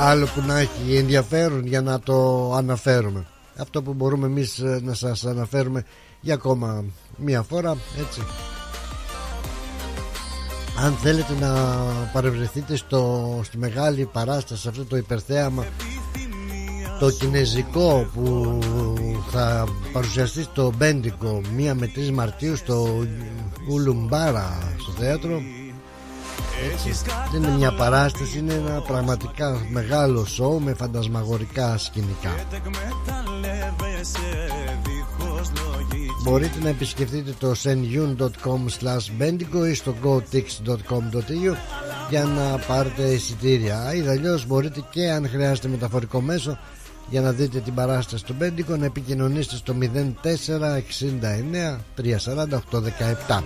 άλλο που να έχει ενδιαφέρον για να το αναφέρουμε. Αυτό που μπορούμε εμείς να σας αναφέρουμε για ακόμα μία φορά, έτσι. Αν θέλετε να παρευρεθείτε στο, στη μεγάλη παράσταση, αυτό το υπερθέαμα το κινέζικο που θα παρουσιαστεί στο Μπέντικο μία με τρεις Μαρτίου στο Ουλουμπάρα στο θέατρο. Δεν είναι μια παράσταση, είναι ένα πραγματικά μεγάλο σοου με φαντασμαγορικά σκηνικά. Μπορείτε να επισκεφτείτε το σεν γιουν τελεία κομ σλας μπέντικο ή στο γκοτικς τελεία κομ τελεία έι γιου για να πάρετε εισιτήρια, ή αλλιώς μπορείτε και αν χρειάζεται μεταφορικό μέσο για να δείτε την παράσταση του Μπέντικο να επικοινωνήσετε στο μηδέν τέσσερα εξήντα εννέα τριακόσια σαράντα οκτώ δεκαεπτά.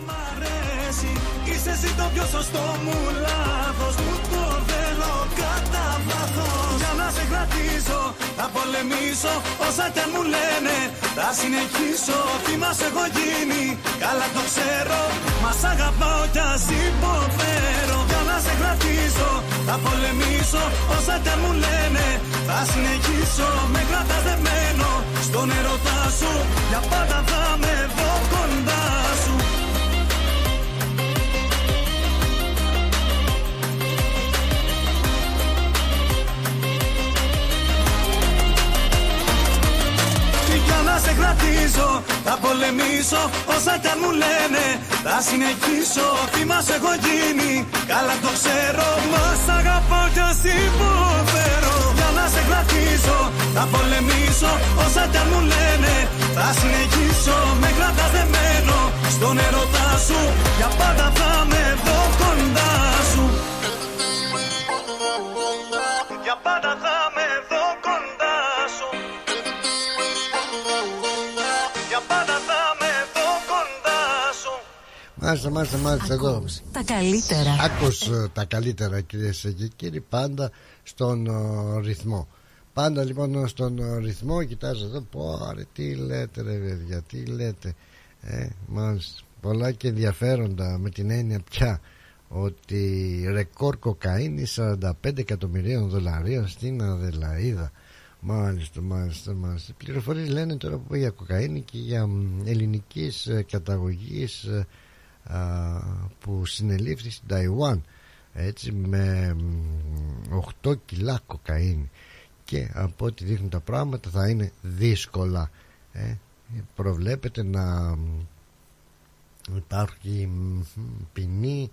Είσαι εσύ το πιο σωστό μου λάθος, μου το θέλω κατά βάθος. Για να σε κρατήσω, θα πολεμήσω, όσα κι αν μου λένε θα συνεχίσω. Τι μας έχω γίνει, καλά το ξέρω, μας αγαπάω κι ας υποφέρω. Για να σε κρατήσω, θα πολεμήσω, όσα κι αν μου λένε θα συνεχίσω. Με κρατάς δεμένο στον ερωτά σου, για πάντα θα με δω κοντά σου. Να σε κρατήσω, θα πολεμήσω, όσα κι αν μου λένε θα συνεχίσω. Τι μας έχω γίνει, καλά το ξέρω, μας αγαπάω κι ας υποφέρω. Για να σε κρατήσω, θα πολεμήσω, όσα κι αν μου λένε θα συνεχίσω. Με κρατάς δεμένο στον ερωτά σου, για πάντα θα με δω κοντά σου. Για πάντα θα με δω κοντά σου. Πάντα θα με δω. Μάλιστα, μάλιστα, μάλιστα. Εδώ. Τα καλύτερα. Άκουσε τα καλύτερα, κυρίες και κύριοι, πάντα στον ο, ρυθμό. Πάντα λοιπόν στον ο, ρυθμό, κοιτάζω εδώ. Πω, ρε, τι λέτε, ρε, παιδιά, τι λέτε. Ε, μάλιστα. Πολλά και ενδιαφέροντα με την έννοια πια ότι ρεκόρ κοκαίνη σαράντα πέντε εκατομμυρίων δολαρίων στην Αδελαίδα. Μάλιστα, μάλιστα, μάλιστα. Πληροφορίες λένε τώρα που για κοκαίνη και για ελληνικής καταγωγής που συνελήφθη στην Ταϊουάν, έτσι, με οκτώ κιλά κοκαίνη, και από ό,τι δείχνουν τα πράγματα θα είναι δύσκολα. Ε, προβλέπεται να υπάρχει ποινή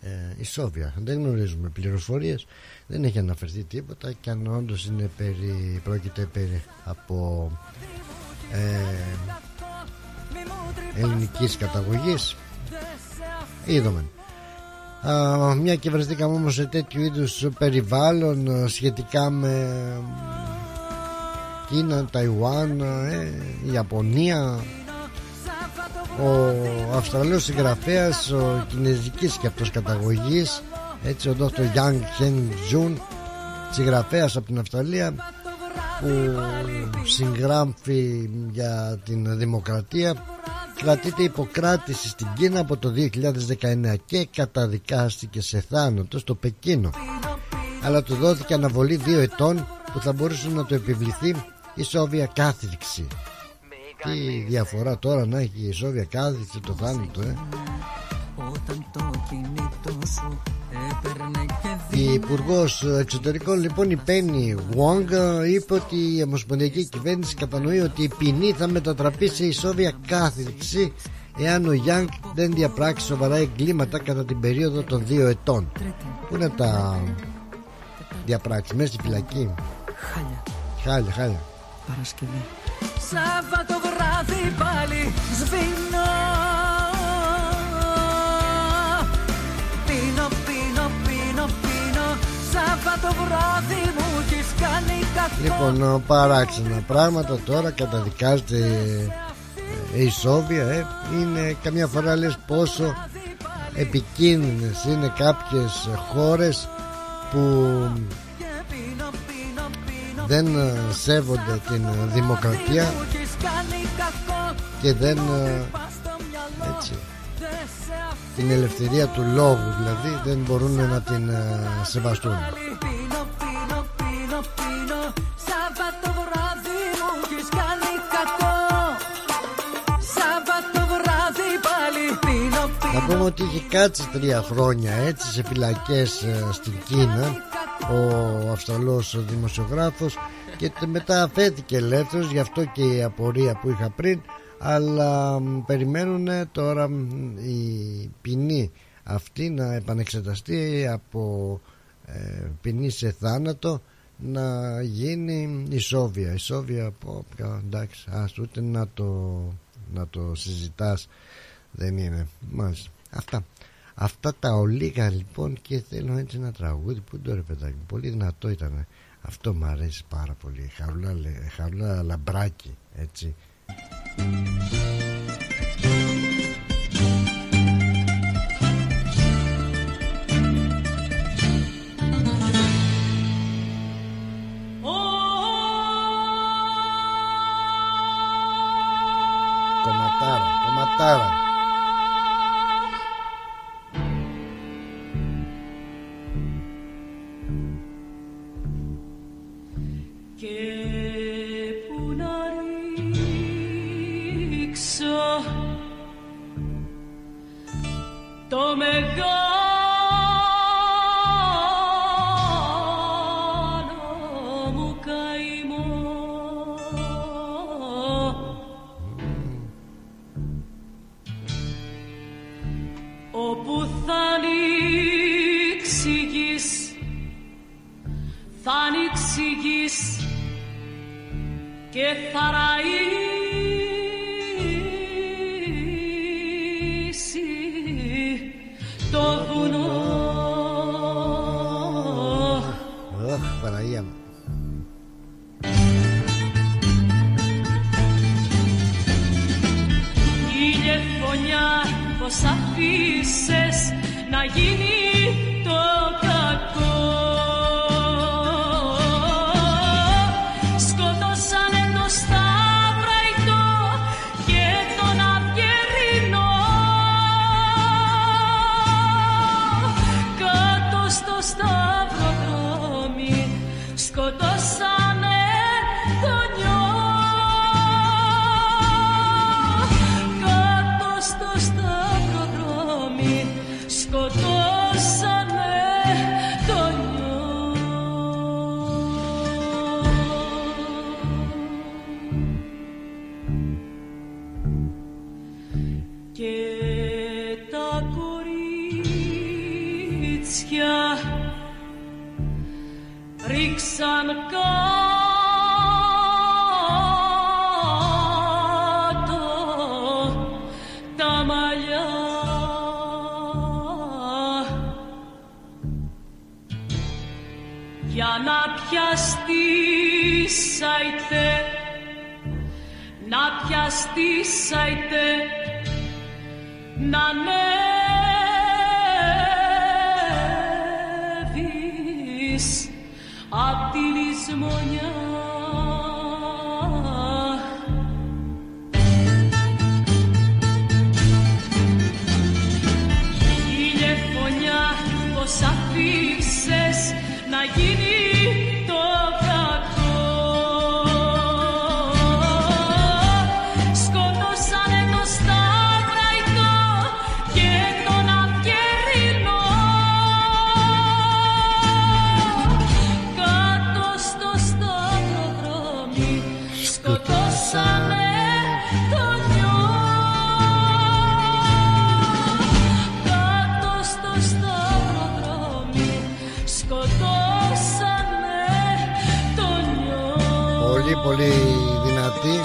ε, ισόβια. Δεν γνωρίζουμε πληροφορίες, δεν έχει αναφερθεί τίποτα, και αν όντως είναι περί, πρόκειται περί από ε, ελληνικής καταγωγής, είδαμε. Α, μια και βρεθήκαμε όμως σε τέτοιου είδους περιβάλλον σχετικά με Κίνα, Ταϊουάν, ε, Ιαπωνία. Ο Αυστραλός συγγραφέας, ο κινέζικης και αυτός καταγωγής, έτσι, ο Δόκτωρ Γιάνγκ Σεν Γιουν, συγγραφέας από την Αυστραλία, που συγγράφει για την δημοκρατία, κρατείται υποκράτηση στην Κίνα από το δύο χιλιάδες δεκαεννιά και καταδικάστηκε σε θάνατο στο Πεκίνο, αλλά του δόθηκε αναβολή δύο ετών που θα μπορούσε να του επιβληθεί ισόβια κάθριξη. Τι διαφορά τώρα να έχει η ισόβια κάθριξη το θάνατο, ε? Η Υπουργός Εξωτερικών λοιπόν, η Πένι Γουόγκ, είπε ότι η ομοσπονδιακή κυβέρνηση κατανοεί ότι η ποινή θα μετατραπεί σε ισόβια κάθριξη εάν ο Γιάνγκ δεν διαπράξει σοβαρά εγκλήματα κατά την περίοδο των δύο ετών. Πού να τα διαπράξει, μέσα στη φυλακή? Χάλια, χάλια. Παρασκευή. Σάββατο βράδυ πάλι σβήνω. Πίνω, πίνω, πίνω, πίνω. Σάββατο βράδυ μου έχεις κάνει κακό. Λοιπόν, παράξενα πράγματα τώρα, καταδικάζεται η ισόβια. Ε, είναι καμιά φορά, λες, πόσο επικίνδυνες είναι κάποιες χώρες που δεν σέβονται την δημοκρατία και δεν, έτσι, την ελευθερία του λόγου, δηλαδή δεν μπορούν να την σεβαστούν. Να πούμε ότι είχε κάτσει τρία χρόνια, έτσι, σε φυλακές στην Κίνα, ο Αυστραλός δημοσιογράφος, και μετά αφέθηκε ελεύθερος, γι' αυτό και η απορία που είχα πριν, αλλά περιμένουν τώρα η ποινή αυτή να επανεξεταστεί από ε, ποινή σε θάνατο να γίνει ισόβια. Ισόβια από, εντάξει, ας, ούτε να το, να το συζητάς δεν είναι. Μάλιστα. Αυτά. Αυτά τα ολίγα λοιπόν, και θέλω έτσι ένα τραγούδι. Πού το, ρε παιδάκι, πολύ δυνατό ήταν. Αυτό μου αρέσει πάρα πολύ. Χαρούλα, Χαρούλα Λαμπράκι, έτσι. Κομματάρα, κομματάρα. Το μεγάλο μου καημό, όπου θα ανοίξει γης, θα ανοίξει γης και θα ραεί. Γύλε φωνιά πως αφήσες να γίνει το κακό. Σκοτώσανε το Σταυραϊτό και τον Αυγερινό κάτω στο σταυροδρόμι, σκοτώσανε τον Νιό. Ρίξαν κάτω τα μαλλιά. Για να πιαστείς αϊτέ, να πιαστείς αϊτέ, να ναι. Απ' τη λησμονιά χίλιε φωνιά πως αφήσες να γίνει το κακό. Σκοτώσανε το Σταυραϊτό και τον Αυγερινό Πολύ πολύ δυνατή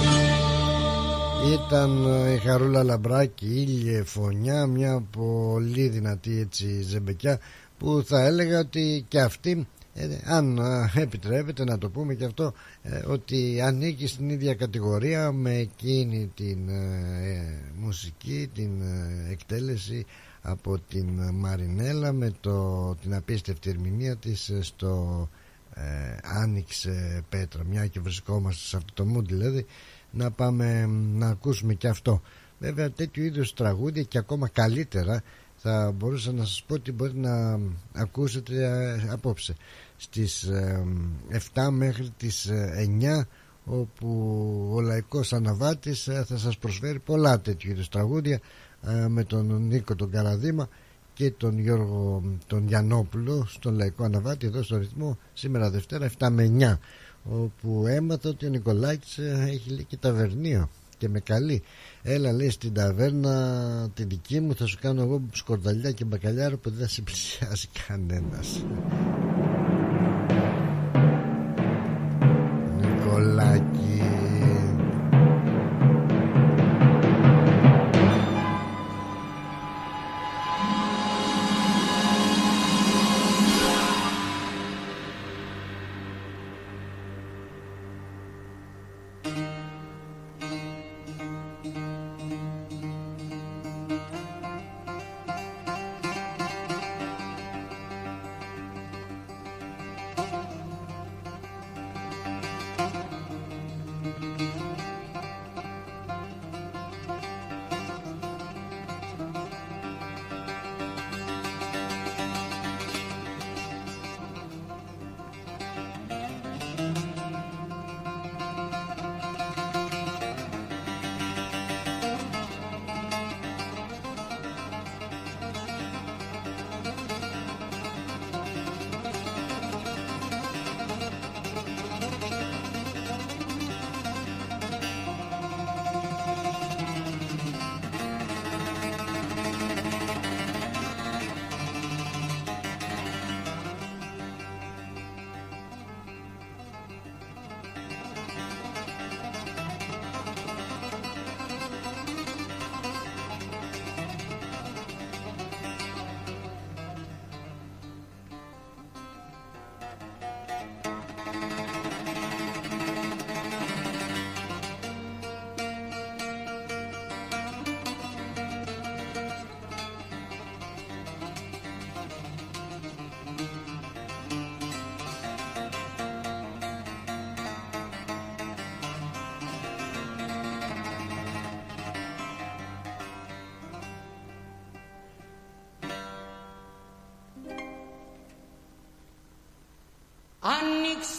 ήταν η Χαρούλα Λαμπράκη, Ήλιε Φωνιά, μια πολύ δυνατή έτσι ζεμπεκιά που θα έλεγα ότι και αυτή, Ε, αν επιτρέπετε να το πούμε και αυτό, ε, ότι ανήκει στην ίδια κατηγορία με εκείνη την ε, μουσική, την ε, εκτέλεση από την Μαρινέλα με το, την απίστευτη ερμηνεία της στο ε, Άνοιξε Πέτρα. Μια και βρισκόμαστε σε αυτό το mood, δηλαδή να πάμε να ακούσουμε και αυτό. Βέβαια τέτοιου είδους τραγούδια και ακόμα καλύτερα θα μπορούσα να σας πω ότι μπορείτε να ακούσετε απόψε στις εφτά μέχρι τις εννιά, όπου ο Λαϊκός Αναβάτης θα σας προσφέρει πολλά τέτοιου είδους τραγούδια με τον Νίκο τον Καραδήμα και τον Γιώργο τον Γιαννόπουλο στον Λαϊκό Αναβάτη εδώ στο Ρυθμό σήμερα Δευτέρα εφτά με εννιά, όπου έμαθα ότι ο Νικολάκης έχει λέει και ταβερνίο και με καλή. Έλα λέει στην ταβέρνα τη δική μου, θα σου κάνω εγώ σκορδαλιά και μπακαλιάρο που δεν θα σε πλησιάζει κανένας. Νικολάκη.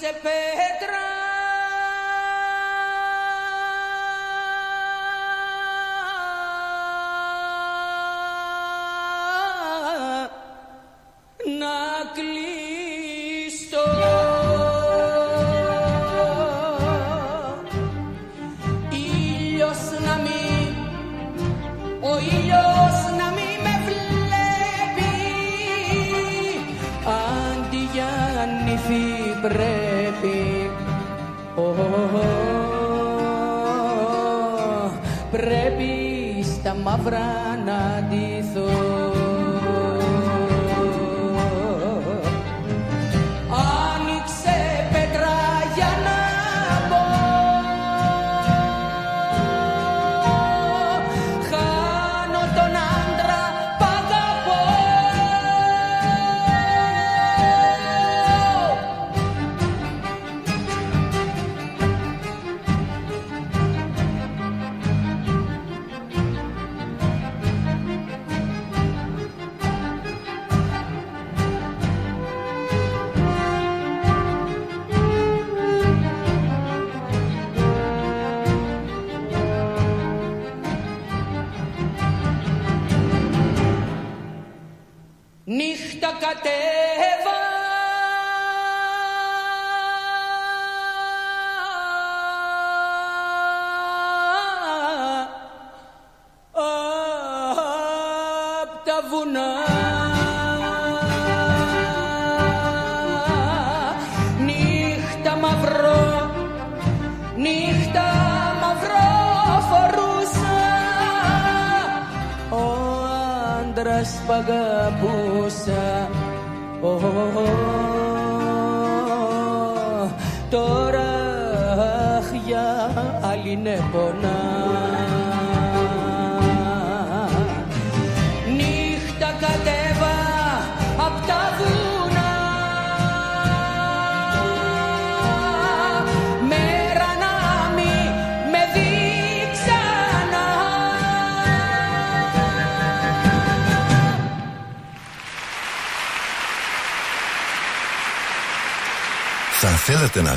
σε πέτρα. Πρέπει, oh, oh, oh, πρέπει στα μαύρα να ντυθώ. Άνοιξε πέτρα για να μπω, χάνω τον άντρα παγαπώ. Νύχτα κατέβα απ' τα βουνά. Νύχτα μαυρό, νύχτα μαυρό φορούσα, ο άντρας π' αγαπούσα. Oh, oh, oh, oh. Τώρα αχ, για άλλη ναι πονά. Νύχτα κατέβα απ' τα βουνά, μέρα να μη με δει ξανά. Αν θέλετε να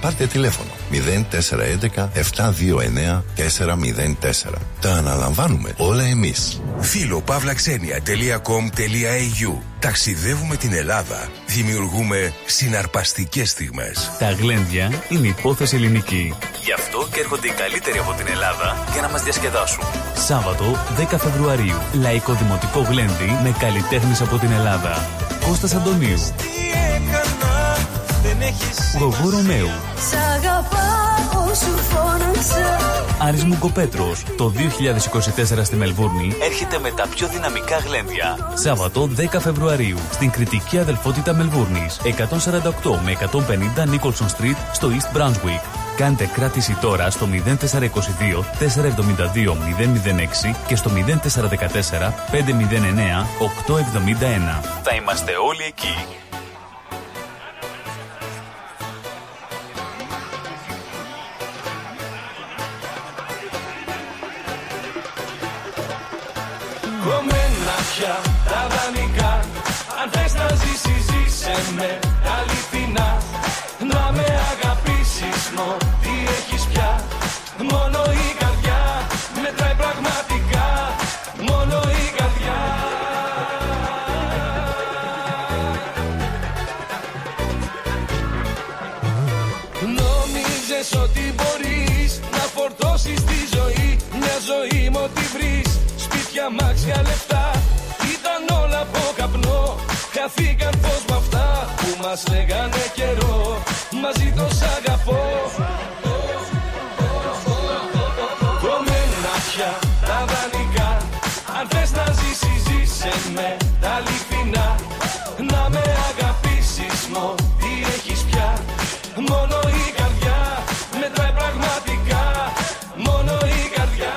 Πάρτε τηλέφωνο μηδέν τέσσερα ένα ένα επτά δύο εννέα τέσσερα μηδέν τέσσερα. Τα αναλαμβάνουμε όλα εμείς. Φιλοπαύλαξενια τελεία κομ.au. Ταξιδεύουμε την Ελλάδα. Δημιουργούμε συναρπαστικές στιγμές. Τα γλέντια είναι υπόθεση ελληνική. Γι' αυτό και έρχονται οι καλύτεροι από την Ελλάδα για να μας διασκεδάσουν. Σάββατο δέκα Φεβρουαρίου. Λαϊκό Δημοτικό Γλέντι με καλλιτέχνες από την Ελλάδα. Κώστας Αντωνίου. Γογού Ρωμαίου. Άρης Μουκοπέτρος. Το δύο χιλιάδες είκοσι τέσσερα στη Μελβούρνη έρχεται με τα πιο δυναμικά γλέντια. Σάββατο δέκα Φεβρουαρίου στην Κρητική Αδελφότητα Μελβούρνης, εκατόν σαράντα οκτώ με εκατόν πενήντα Nicholson Street στο East Brunswick. Κάντε κράτηση τώρα στο μηδέν τέσσερα δύο δύο τέσσερα εβδομήντα δύο μηδέν μηδέν έξι και στο μηδέν τέσσερα ένα τέσσερα πέντε μηδέν εννέα οκτώ εβδομήντα ένα. Θα είμαστε όλοι εκεί. Κομμένα πια τα δανεικά, αν θες να ζήσεις ζήσε με τα αληθινά. Να με αγαπήσεις μόνο τι έχεις πια, μόνο η καρδιά μετράει πραγματικά, μόνο η καρδιά. Νόμιζες ότι μπορείς να φορτώσεις τη ζωή, μια ζωή μου ό,τι βρεις. Αμάξια λεφτά ήταν όλα από καπνό. Χαθήκαν φως μ' αυτά που μας λέγανε καιρό. μαζί το σ' αγαπώ. Βρωμένα πια τα δανεικά, αν θες να ζήσεις ζήσε με τα αληθινά. Να με αγαπήσεις μόνο τι έχεις πια, μόνο η καρδιά μετράει πραγματικά, μόνο η καρδιά.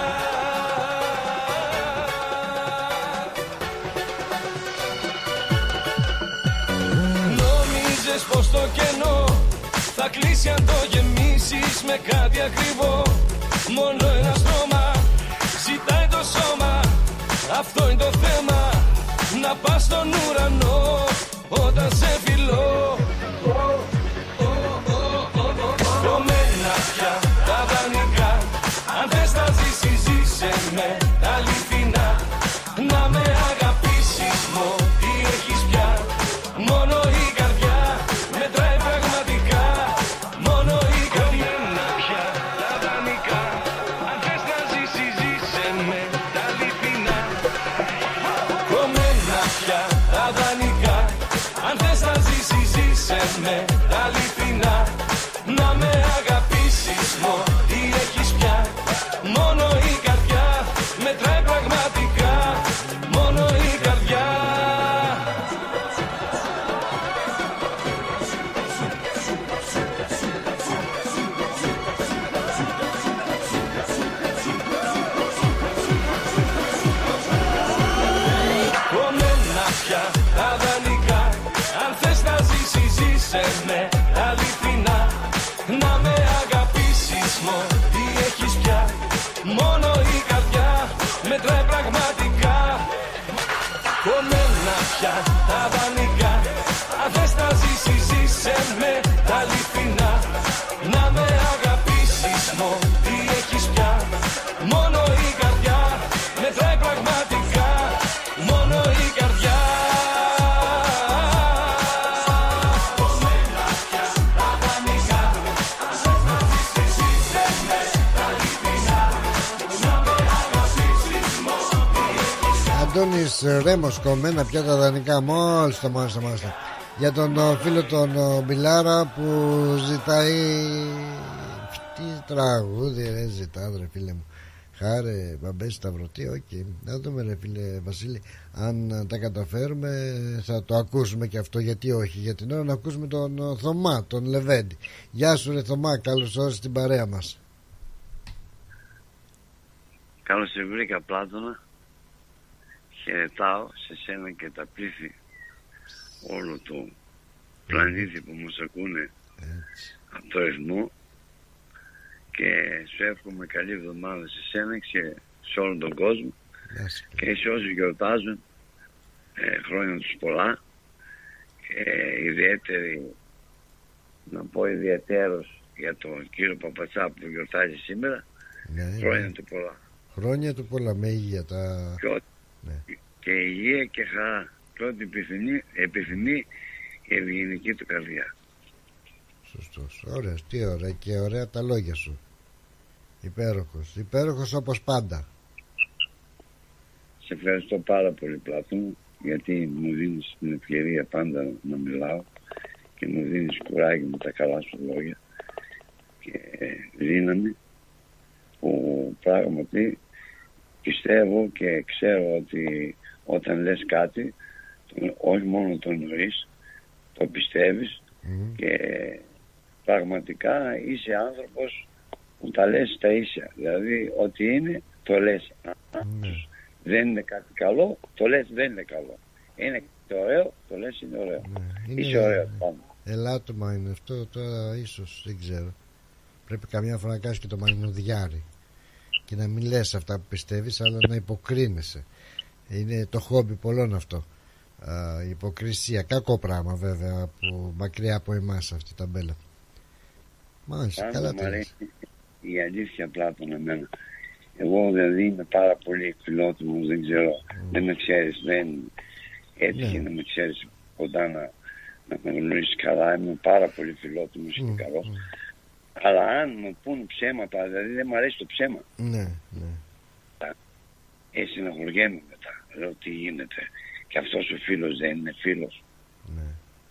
Νόμιζες πως το κενό θα κλείσει αν το γεμίσεις με κάτι ακριβό. Μόνο ένα στρώμα ζητάει το σώμα, αυτό είναι το θέμα. Να πας στον ουρανό όταν σε φιλώ. Βρωμένα πια τα δανεικά, αν θες να ζήσεις ζήσε με τα αληθινά. Να με αγαπήσεις μόνο τι έχεις πια, μόνο η καρδιά μετράει πραγματικά, μόνο η καρδιά. Βρωμένα πια τα δανεικά, αν θες να ζήσεις ζήσε με τα αληθινά. Βρωμένα πια τα δανεικά, αν θες να ζήσεις ζήσε με τα αληθινά. Να με αγαπήσεις μόνο τι έχεις πια, μόνο η καρδιά μετράει πραγματικά, μόνο η καρδιά. Βρωμένα πια τα δανεικά, αν θες να ζήσεις ζήσε με τα αληθινά. Να με αγαπήσεις μόνο τι έχεις πια, μόνο η καρδιά μετράει πραγματικά. Βρωμένα πια τα δανεικά, αν θες να ζήσεις ζήσε με τα αληθινά. Να με αγαπήσεις μόνο τι έχεις πια, μόνο η καρδιά μετράει πραγματικά, μόνο η καρδιά. Αντώνης Ρέμος, κομμένα πια τα δανεικά. Μόλιστα, μάλιστα, μάλιστα. Για τον ο, φίλο τον ο, Μπιλάρα που ζητάει. Τι τραγούδι ρε ζητά ρε φίλε μου. Χάρε μπαμπέ σταυρωτή. Όχι, να δούμε ρε φίλε Βασίλη. Αν τα καταφέρουμε θα το ακούσουμε και αυτό, γιατί όχι. Για την ώρα να ακούσουμε τον ο, Θωμά, τον Λεβέντη. Γεια σου ρε Θωμά, καλώς ήρθες στην παρέα μας. Καλώς σε βρήκα Πλάτωνα. Χαιρετάω σε σένα και τα πλήθη όλο το πλανήτη που μας ακούνε από το ΕΦΜΟ και σου εύχομαι καλή εβδομάδα σε σένα και σε όλο τον κόσμο και σε όσοι γιορτάζουν ε, χρόνια τους πολλά ε, ιδιαίτερη να πω ιδιαίτερος για τον κύριο Παπατσά που γιορτάζει σήμερα. Ναι, χρόνια ναι. του πολλά χρόνια του πολλά με υγεία τα... Ναι. Και υγεία και χαρά και ό,τι επιθυμεί, επιθυμεί η ευγενική του καρδιά. Σωστός, ωραίος, τι ωραία και ωραία τα λόγια σου. Υπέροχος, υπέροχος όπως πάντα. Σε ευχαριστώ πάρα πολύ Πλάτων, γιατί μου δίνεις την ευκαιρία πάντα να μιλάω και μου δίνεις κουράγιο με τα καλά σου λόγια και δύναμη που πράγματι πιστεύω και ξέρω ότι όταν λες κάτι, όχι μόνο το εννοείς, το πιστεύεις mm. και πραγματικά είσαι άνθρωπος που τα λες τα ίσια. Δηλαδή ό,τι είναι το λες. Mm. Δεν είναι κάτι καλό, το λες δεν είναι καλό. Είναι το ωραίο, το λες είναι ωραίο. Mm. Είναι είσαι ωραίο πάνω. Ελάττωμα είναι αυτό, τώρα ίσως δεν ξέρω. Πρέπει καμιά φορά να κάνεις και το μαγνουδιάρι. Και να μην λες αυτά που πιστεύεις, αλλά να υποκρίνεσαι. Είναι το χόμπι πολλών αυτό. Α, υποκρισία. Κακό πράγμα βέβαια, που μακριά από εμάς αυτή τα μπέλα. Μάλιστα, καλά τέλος. Η αλήθεια Πλάτωνα εμένα. Εγώ δηλαδή είμαι πάρα πολύ εκφυλότιμος, δεν ξέρω. Mm. Δεν με ξέρεις, δεν έτυχε yeah. να με ξέρεις κοντά να, να με γνωρίσεις καλά. Είμαι πάρα πολύ φιλότιμος mm. και καλός. Mm. Αλλά αν μου πουν ψέματα, δηλαδή δεν μου αρέσει το ψέμα. Ναι, ναι. Ε, συναχωριέμαι μετά. Λέω τι γίνεται. Και αυτός ο φίλος δεν είναι φίλος. Ναι.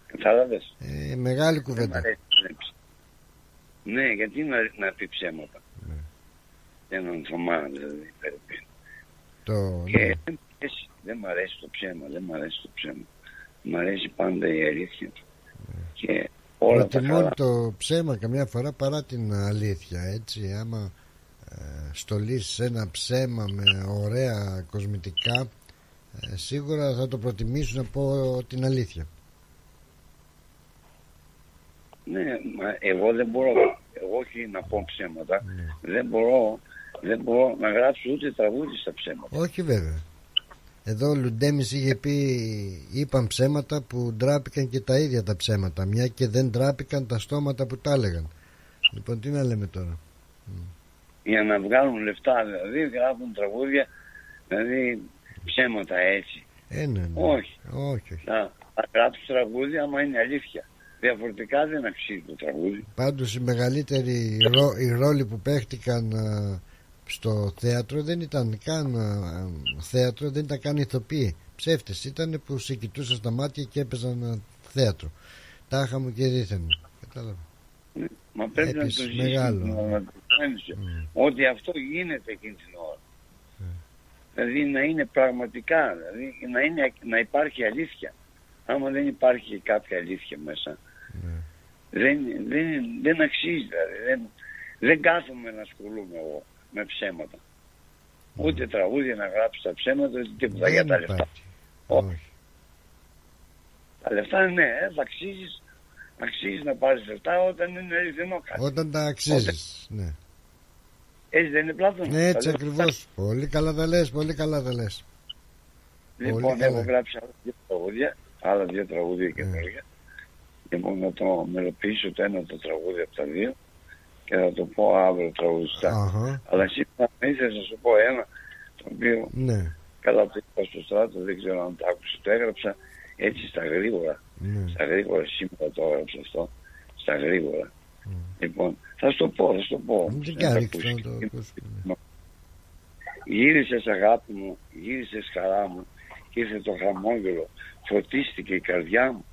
Κατάλαβες. Ε, μεγάλη κουβέντα. Δεν μου αρέσει, Ναι, γιατί να, να πει ψέματα. Ναι. Έναν Θωμά, δηλαδή, περιπίνω. Το... Και ναι. δεν, μ αρέσει, δεν μ' αρέσει το ψέμα, δεν μ' αρέσει το ψέμα. Μ' αρέσει πάντα η αλήθεια. Ναι. Και όλα τα καλά. Το ψέμα καμιά φορά παρά την αλήθεια, έτσι, άμα... στολίσεις ένα ψέμα με ωραία κοσμητικά, σίγουρα θα το προτιμήσουν από την αλήθεια. Ναι, μα εγώ δεν μπορώ, εγώ όχι να πω ψέματα, ναι. δεν, μπορώ, δεν μπορώ να γράψω ούτε τραγούδι στα ψέματα. Όχι βέβαια. Εδώ ο Λουντέμις είχε πει, είπαν ψέματα που ντράπηκαν και τα ίδια τα ψέματα, μια και δεν ντράπηκαν τα στόματα που τα έλεγαν. Λοιπόν, τι να λέμε τώρα. Για να βγάλουν λεφτά, δηλαδή γράφουν τραγούδια, δηλαδή ψέματα έτσι. Ε, ναι, ναι. Όχι. όχι, όχι. Να, θα γράψουν τραγούδια άμα είναι αλήθεια. Διαφορετικά δεν αξίζει το τραγούδι. Πάντως οι μεγαλύτεροι ρο, οι ρόλοι που παίχτηκαν α, στο θέατρο δεν ήταν καν α, θέατρο, δεν ήταν καν ηθοποιοί. Ψεύτες ήταν που συγκοιτούσαν στα μάτια και έπαιζαν α, θέατρο. Τάχα μου και δίθεν μου. Κατάλαβα. Ναι. Μα πρέπει Έπεις να το ζητήσουμε. Mm. Ότι αυτό γίνεται εκείνη την ώρα. Mm. Δηλαδή να είναι πραγματικά, δηλαδή να, είναι, να υπάρχει αλήθεια. Άμα δεν υπάρχει κάποια αλήθεια μέσα, mm. δεν, δεν, δεν αξίζει. Δηλαδή. Δεν, δεν κάθομαι να ασχολούμαι εγώ με ψέματα. Mm. Ούτε τραγούδια να γράψω τα ψέματα, ούτε τίποτα για τα λεφτά. Όχι. Τα λεφτά ναι, θα αξίζει. Αξίζει να πάρεις λεφτά όταν είναι αληθινό κάτι. Όταν τα αξίζεις, όταν... ναι. Έτσι δεν είναι Πλάτων. Ναι, έτσι ακριβώς. Πολύ καλά τα λες, πολύ καλά τα λες. Λοιπόν, έχω γράψει άλλα δύο τραγούδια, άλλα δύο τραγούδια και καινούργια. Λοιπόν, να το μελοποιήσω το ένα το τραγούδι από τα δύο και θα το πω αύριο τραγουδιστά. Uh-huh. Αλλά σήμερα ήθελα να σου πω ένα, το οποίο ναι. καλά το είπα στο στράτο, δεν ξέρω αν το άκουσα, το έγραψα έτσι στα γρήγορα. Mm. Στα γρήγορα, σήμερα το έγραψα αυτό. Στα γρήγορα. Mm. Λοιπόν, θα σου το πω, θα σου το πω. Δεν κάνει αυτό. Γύρισες αγάπη μου, γύρισες χαρά μου, ήρθε το χαμόγελο, φωτίστηκε η καρδιά μου,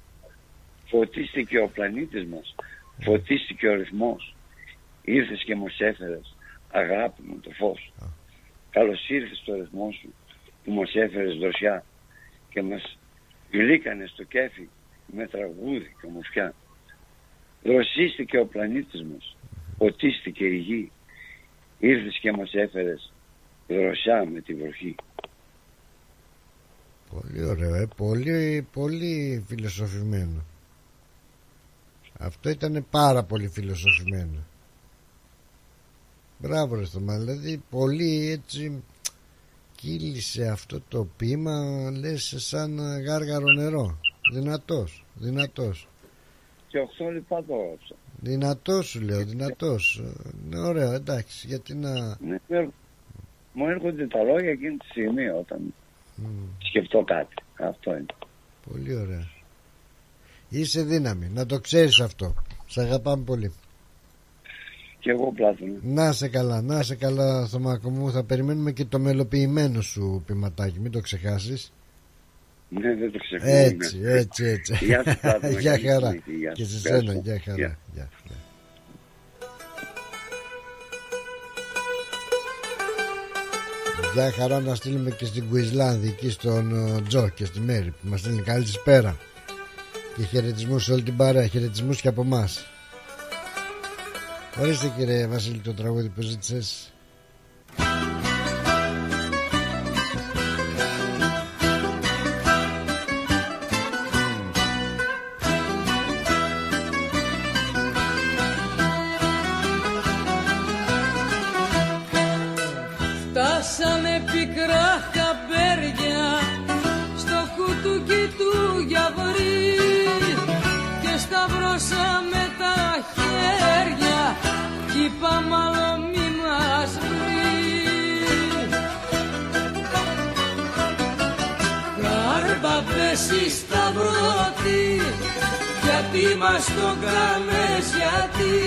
φωτίστηκε ο πλανήτης μας, φωτίστηκε ο ρυθμός. Ήρθες και μας έφερες, αγάπη μου, το φως. Mm. Καλώς ήρθες το ρυθμό σου, που μας έφερες δροσιά και μας γλύκανες το κέφι με τραγούδι και ομορφιά. Δροσίστηκε ο πλανήτης μας, ποτίστηκε η γη, ήρθες και μας έφερες δροσιά με τη βροχή. Πολύ ωραίο, ε? πολύ, πολύ φιλοσοφημένο. Αυτό ήταν πάρα πολύ φιλοσοφημένο. Μπράβο ρε Θωμά, δηλαδή πολύ έτσι κύλησε αυτό το ποίημα, λες σαν γάργαρο νερό. Δυνατός, δυνατός. Και οκτώ λεπτά το έγραψα. Δυνατός σου λέω, δυνατός. Ναι, ωραίο, εντάξει, γιατί να... Ναι, μου έρχονται τα λόγια εκείνη τη στιγμή όταν mm. σκεφτώ κάτι. Αυτό είναι. Πολύ ωραία. Είσαι δύναμη, να το ξέρεις αυτό. Σ' αγαπάμε πολύ. Και εγώ Πλάτωνα. Να σε καλά, να σε καλά Θωμάκο μου. Θα περιμένουμε και το μελοποιημένο σου ποιηματάκι, μην το ξεχάσεις. Ναι, δεν το ξεχνώ. Έτσι, έτσι, έτσι. Γεια χαρά. Και σε σένα, γεια χαρά. Γεια χαρά να στείλουμε και στην Κουισλάνδη, εκεί στον Τζο και στη Μέρη που μας στέλνει καλησπέρα. Και χαιρετισμούς σε όλη την παρέα, χαιρετισμούς και από εμάς. Ορίστε κύριε Βασίλη το τραγούδι που ζήτησες. Φτάσανε πικρά χαμπέρια στο κουτούκι του γιαβρί και σταυρώσαμε τα χέρια κι είπα μάλλον μη μας βρει. Κάρπα πέσει σταυρώτη γιατί μας το κάνες, γιατί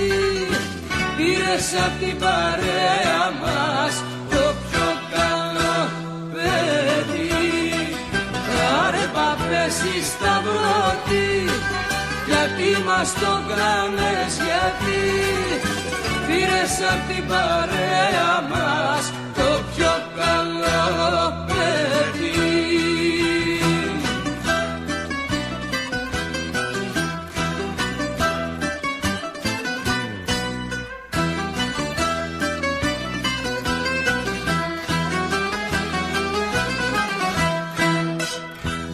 πήρες απ' την παρέα μας το πιο καλό παιδί. Άρεπα πέσει σταυρώτη Γιατί μας το κάνες, γιατί πήρες απ' την παρέα μας το πιο καλό παιδί.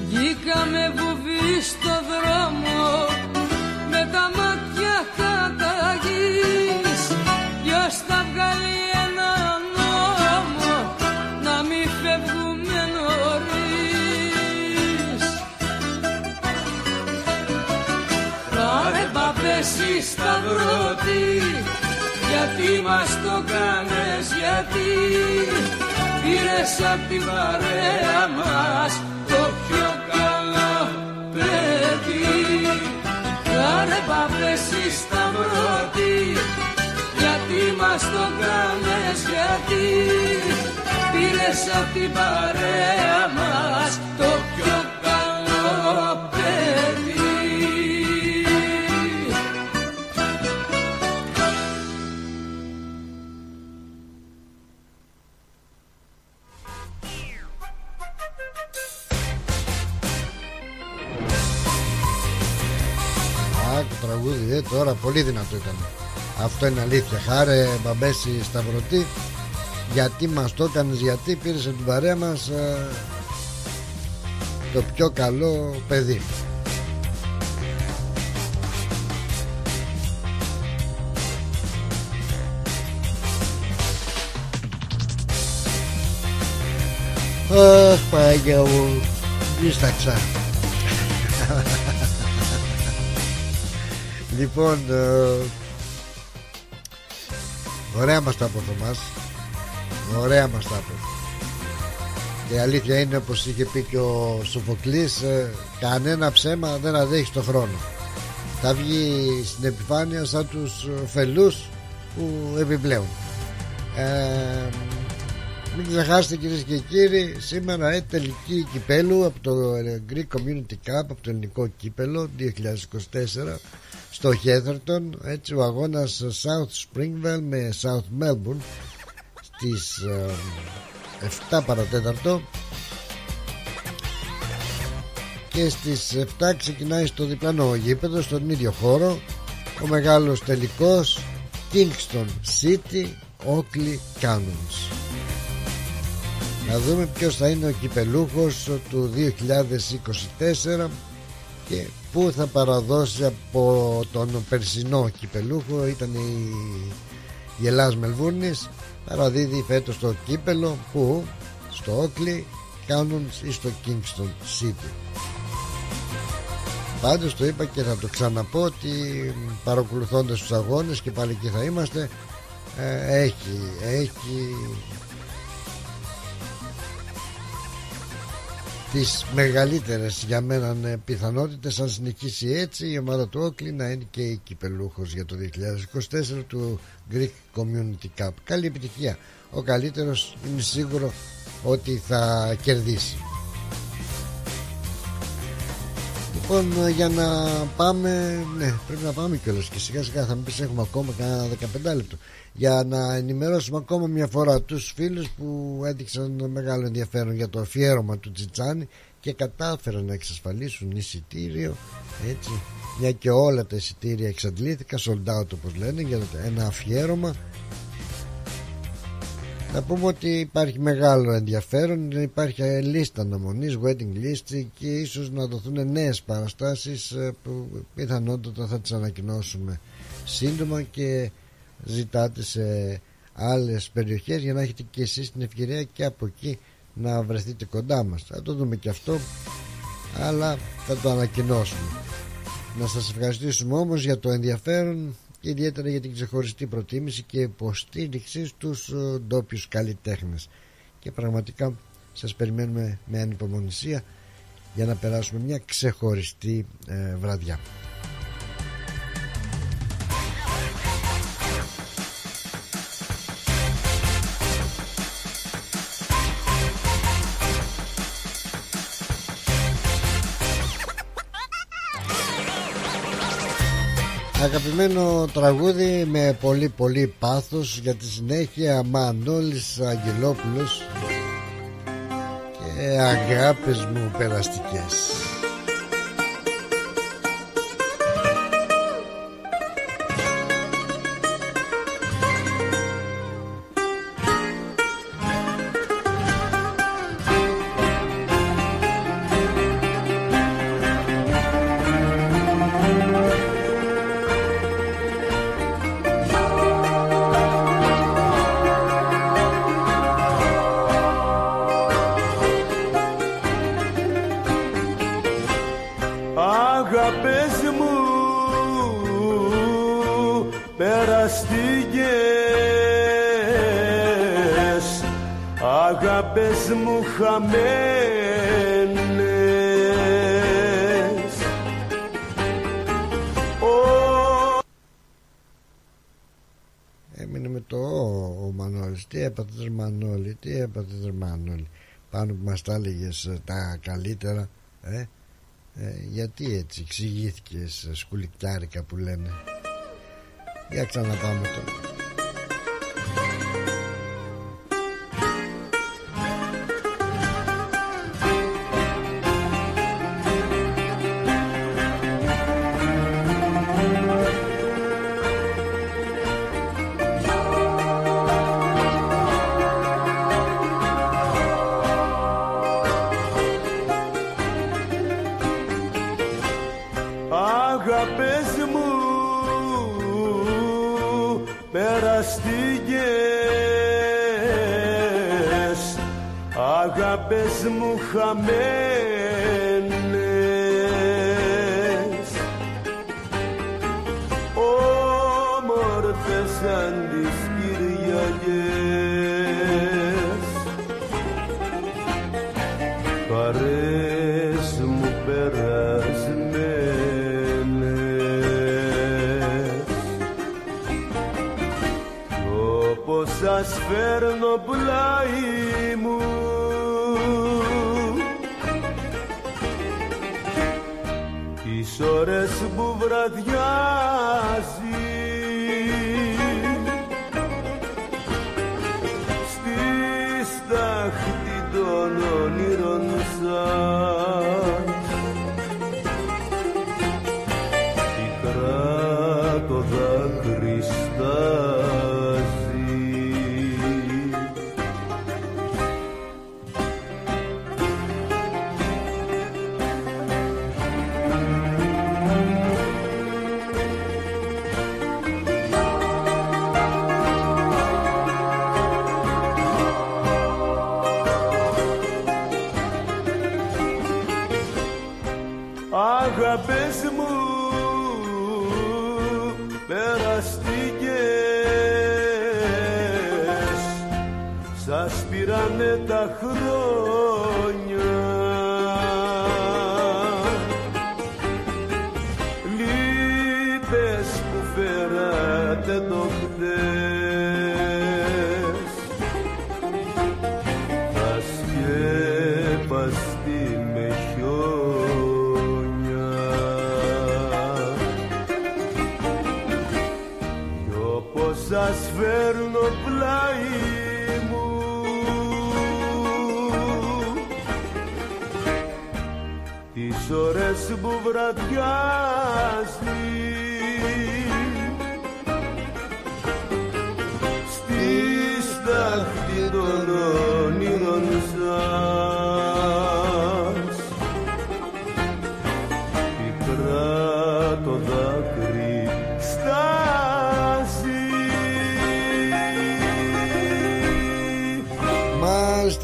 Βγήκαμε βουβί στο δρόμο με τα μάτια κατά γης, ποιος θα βγάλει ένα νόμο να μην φεύγουμε νωρίς. Πάρε παπέση σταυρώτη, γιατί μας το κάνες, γιατί πήρες απ' την παρέα μας το πιο καλό παιδί. Κάνε παπέση σταυρώτη, γιατί μας το κάνες, γιατί πήρες απ' την παρέα μας το πιο καλό παιδί. Τραγούδι, ε, τώρα πολύ δυνατό ήταν. Αυτό είναι αλήθεια. Χάρε μπαμπέση σταυρωτή, γιατί μας το έκανες, γιατί πήρες από την παρέα μας ε, το πιο καλό παιδί. Αχ, Πάγια μου, δίσταξα. Λοιπόν, ε, ωραία μας τα από Θωμάς, ωραία μας τα από. Και η αλήθεια είναι, όπως είχε πει και ο Σοφοκλής, ε, κανένα ψέμα δεν αδέχει το χρόνο. Θα βγει στην επιφάνεια σαν τους φελούς που επιπλέουν. ε, Μην ξεχάσετε, κυρίες και κύριοι, σήμερα ε, τελική κυπέλου από το Greek Community Cup, από το ελληνικό κύπελο είκοσι είκοσι τέσσερα, στο Hetherton. Έτσι ο αγώνας South Springvale με South Melbourne στις ε, εφτά παρά τέταρτο, και στις εφτά ξεκινάει στο διπλανό γήπεδο, στον ίδιο χώρο, ο μεγάλος τελικός Kingston City Oakleigh Cannons. Να δούμε ποιος θα είναι ο κυπελούχος του δύο χιλιάδες είκοσι τέσσερα και που θα παραδώσει από τον περσινό κυπελούχο. Ήταν η, η Ελλάς Μελβούρνης, παραδίδει φέτος το κύπελο που στο Oakleigh Cannons ή στο Kingston City. Πάντως το είπα και θα το ξαναπώ, ότι παρακολουθώντας τους αγώνες, και πάλι εκεί θα είμαστε, ε, έχει, έχει τις μεγαλύτερες για μένα πιθανότητες, αν συνεχίσει έτσι η ομάδα του Oakleigh, να είναι και η κυπελούχος για το δύο χιλιάδες είκοσι τέσσερα του Greek Community Cup. Καλή επιτυχία, ο καλύτερος είναι σίγουρο ότι θα κερδίσει. Λοιπόν, για να πάμε, ναι, πρέπει να πάμε κιόλας και σιγά σιγά, θα μου πεις έχουμε ακόμα κανένα δεκαπέντε λεπτό, για να ενημερώσουμε ακόμα μια φορά τους φίλους που έδειξαν μεγάλο ενδιαφέρον για το αφιέρωμα του Τσιτσάνη και κατάφεραν να εξασφαλίσουν εισιτήριο, έτσι, μια και όλα τα εισιτήρια εξαντλήθηκαν, sold out όπως λένε, για ένα αφιέρωμα. Να πούμε ότι υπάρχει μεγάλο ενδιαφέρον, υπάρχει λίστα αναμονής, waiting list, και ίσως να δοθούν νέες παραστάσεις που πιθανότατα θα τις ανακοινώσουμε σύντομα, και ζητάτε σε άλλες περιοχές για να έχετε και εσείς την ευκαιρία και από εκεί να βρεθείτε κοντά μας. Θα το δούμε και αυτό, αλλά θα το ανακοινώσουμε. Να σας ευχαριστήσουμε όμως για το ενδιαφέρον, και ιδιαίτερα για την ξεχωριστή προτίμηση και υποστήριξη στους ντόπιους καλλιτέχνες, και πραγματικά σας περιμένουμε με ανυπομονησία για να περάσουμε μια ξεχωριστή ε, βραδιά. Αγαπημένο τραγούδι με πολύ πολύ πάθος. Για τη συνέχεια Μανώλης Αγγελόπουλος και αγάπες μου περαστικές. Πάνω που μας τα έλεγες τα καλύτερα, ε? Ε, γιατί έτσι εξηγήθηκες σκουλικτάρικα που λένε. Για ξαναπάμε τώρα.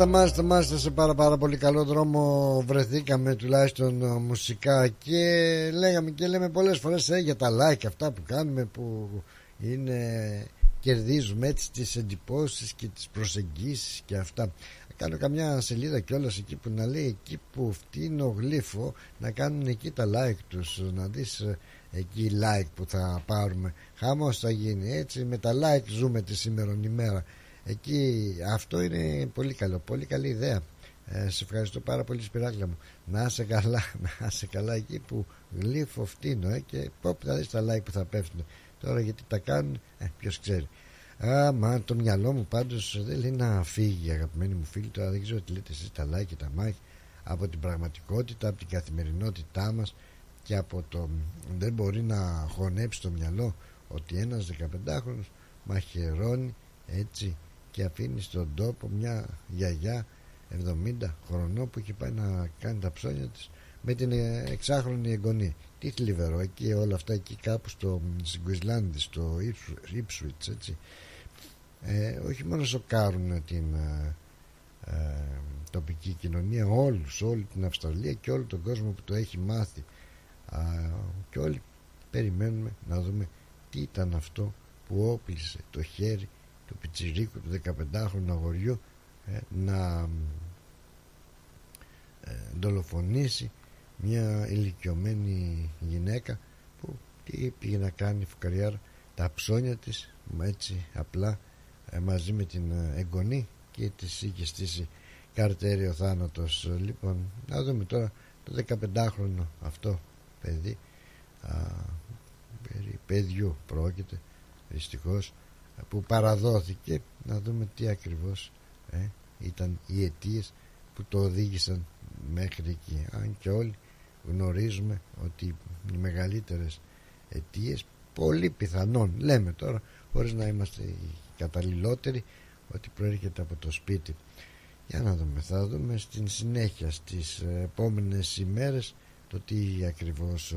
Μάλιστα, μάλιστα, σε πάρα πάρα πολύ καλό δρόμο βρεθήκαμε, τουλάχιστον μουσικά, και λέγαμε και λέμε πολλές φορές ε, για τα like αυτά που κάνουμε, που είναι, κερδίζουμε έτσι τις εντυπώσεις και τις προσεγγίσεις και αυτά. Κάνω καμιά σελίδα κιόλας εκεί που να λέει εκεί που φτύνω γλύφο, να κάνουν εκεί τα like τους, να δεις εκεί like που θα πάρουμε. Χαμός θα γίνει έτσι, με τα like ζούμε τη σήμερον ημέρα. Εκεί αυτό είναι πολύ καλό, πολύ καλή ιδέα. Ε, σε ευχαριστώ πάρα πολύ, Σπυράκλα μου. Να είσαι καλά, να είσαι καλά εκεί που γλύφω φτύνω, ε, και πω θα δεις τα like που θα πέφτουν. Τώρα γιατί τα κάνουν, ε, ποιος ξέρει. Α, μα το μυαλό μου πάντως δεν λέει να φύγει, αγαπημένοι μου φίλοι. Τώρα δεν ξέρω τι λέτε εσείς, τα like και τα μάχη, από την πραγματικότητα, από την καθημερινότητά μας και από το... Δεν μπορεί να χωνέψει το μυαλό ότι ένας δεκαπεντάχρονος μαχαιρώνει έτσι και αφήνει στον τόπο μια γιαγιά εβδομήντα χρονών που έχει πάει να κάνει τα ψώνια της με την εξάχρονη εγγονή. Τι θλιβερό, εκεί όλα αυτά, εκεί κάπου στο, στην Κουισλάνδη, στο Ipswich, έτσι. Ε, όχι μόνο σοκάρουν την ε, τοπική κοινωνία, όλους, όλη την Αυστραλία και όλο τον κόσμο που το έχει μάθει. Ε, και όλοι περιμένουμε να δούμε τι ήταν αυτό που όπλησε το χέρι του πιτσιρίκου, του δεκαπεντάχρονου αγοριού, ε, να ε, δολοφονήσει μια ηλικιωμένη γυναίκα που τι πήγε να κάνει, φουκαριάρα, τα ψώνια της έτσι απλά, ε, μαζί με την εγγονή, και της είχε στήσει καρτέριο θάνατος. Λοιπόν, να δούμε τώρα το δεκαπεντάχρονο αυτό παιδί, α, περί παιδιού πρόκειται δυστυχώς, που παραδόθηκε, να δούμε τι ακριβώς ε, ήταν οι αιτίες που το οδήγησαν μέχρι εκεί. Αν και όλοι γνωρίζουμε ότι οι μεγαλύτερες αιτίες, πολύ πιθανόν, λέμε τώρα χωρίς να είμαστε οι καταλληλότεροι, ότι προέρχεται από το σπίτι. Για να δούμε, θα δούμε στην συνέχεια στις επόμενες ημέρες το τι ακριβώς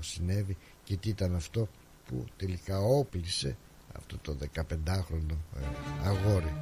συνέβη και τι ήταν αυτό που τελικά όπλησε αυτό το δεκαπεντάχρονο αγόρι.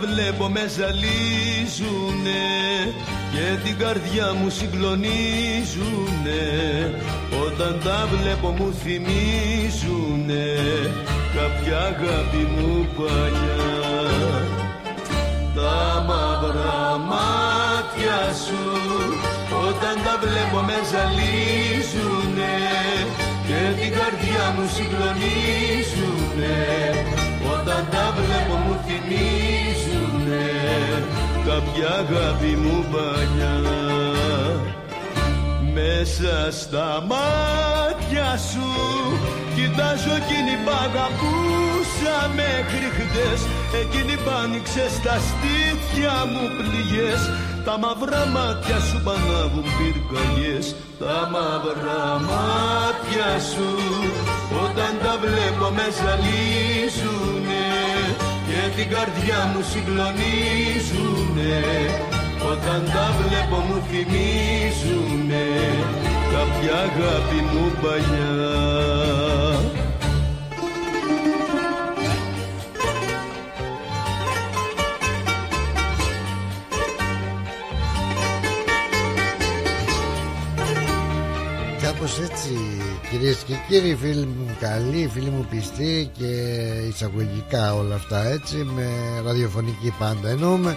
Βλέπω με ζαλίζουνε και την καρδιά μου συγκλονίζουνε. Όταν τα βλέπω μου θυμίζουνε κάποια αγάπη μου παλιά. Τα μαύρα μάτια σου όταν τα βλέπω με ζαλίζουνε και την καρδιά μου συγκλονίζουνε. Όταν τα βλέπω μου θυμίζουνε κάποια αγάπη μου παλιά. Μέσα στα μάτια σου κοιτάζω εκείνη που αγαπούσα μέχρι χτες, εκείνη που άνοιξε στα στήθια μου πληγές. Τα μαύρα μάτια σου πανάβουν πυρκαγιές. Τα μαύρα μάτια σου όταν τα βλέπω με ζαλίζουνε και την καρδιά μου συγκλονίζουνε. Όταν τα βλέπω μου θυμίζουνε κάποια αγάπη μου παλιά. Όπως έτσι, κυρίες και κύριοι, φίλοι μου καλοί, φίλοι μου πιστοί, και εισαγωγικά όλα αυτά έτσι, με ραδιοφωνική πάντα εννοούμε,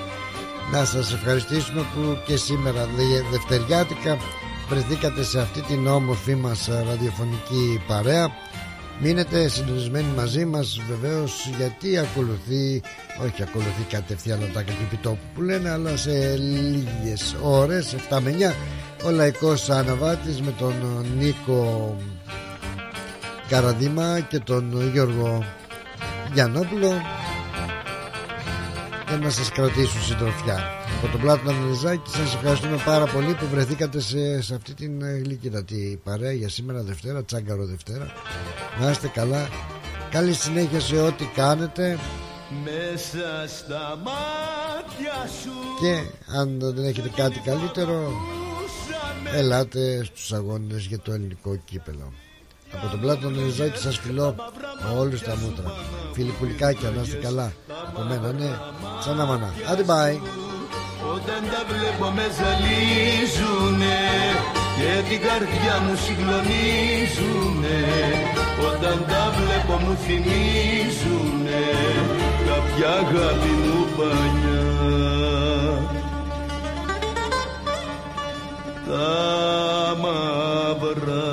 να σας ευχαριστήσουμε που και σήμερα δευτεριάτικα βρεθήκατε σε αυτή την όμορφη μας ραδιοφωνική παρέα. Μείνετε συντονισμένοι μαζί μας βεβαίως, γιατί ακολουθεί, όχι ακολουθεί κατευθείαν τα επιτόπου που λένε, αλλά σε λίγες ώρες, εφτά με εννιά, ο λαϊκός αναβάτης με τον Νίκο Καραδήμα και τον Γιώργο Γιαννόπουλο και να σας κρατήσουν συντροφιά. Από τον Πλάτωνα Μιζάκη σας ευχαριστούμε πάρα πολύ που βρεθήκατε σε, σε αυτή την γλυκύρατη παρέα για σήμερα Δευτέρα, Τσάγκαρο Δευτέρα. Να είστε καλά. Καλή συνέχεια σε ό,τι κάνετε. Μέσα στα μάτια σου. Και αν δεν έχετε κάτι καλύτερο, ελάτε στους αγώνες για το ελληνικό κύπελλο. Από τον Πλάτωνα Μιζάκη σας φιλώ όλους τα μούτρα. Φιλικουλικάκια, να είστε καλά. Από μένα, ναι, σαν αμανά. Άντε μπάι. Όταν τα βλέπω με ζαλίζουνε και την καρδιά μου συγκλονίζουνε. Όταν τα βλέπω μου θυμίζουνε κάποια αγάπη μου παλιά. Τα μαύρα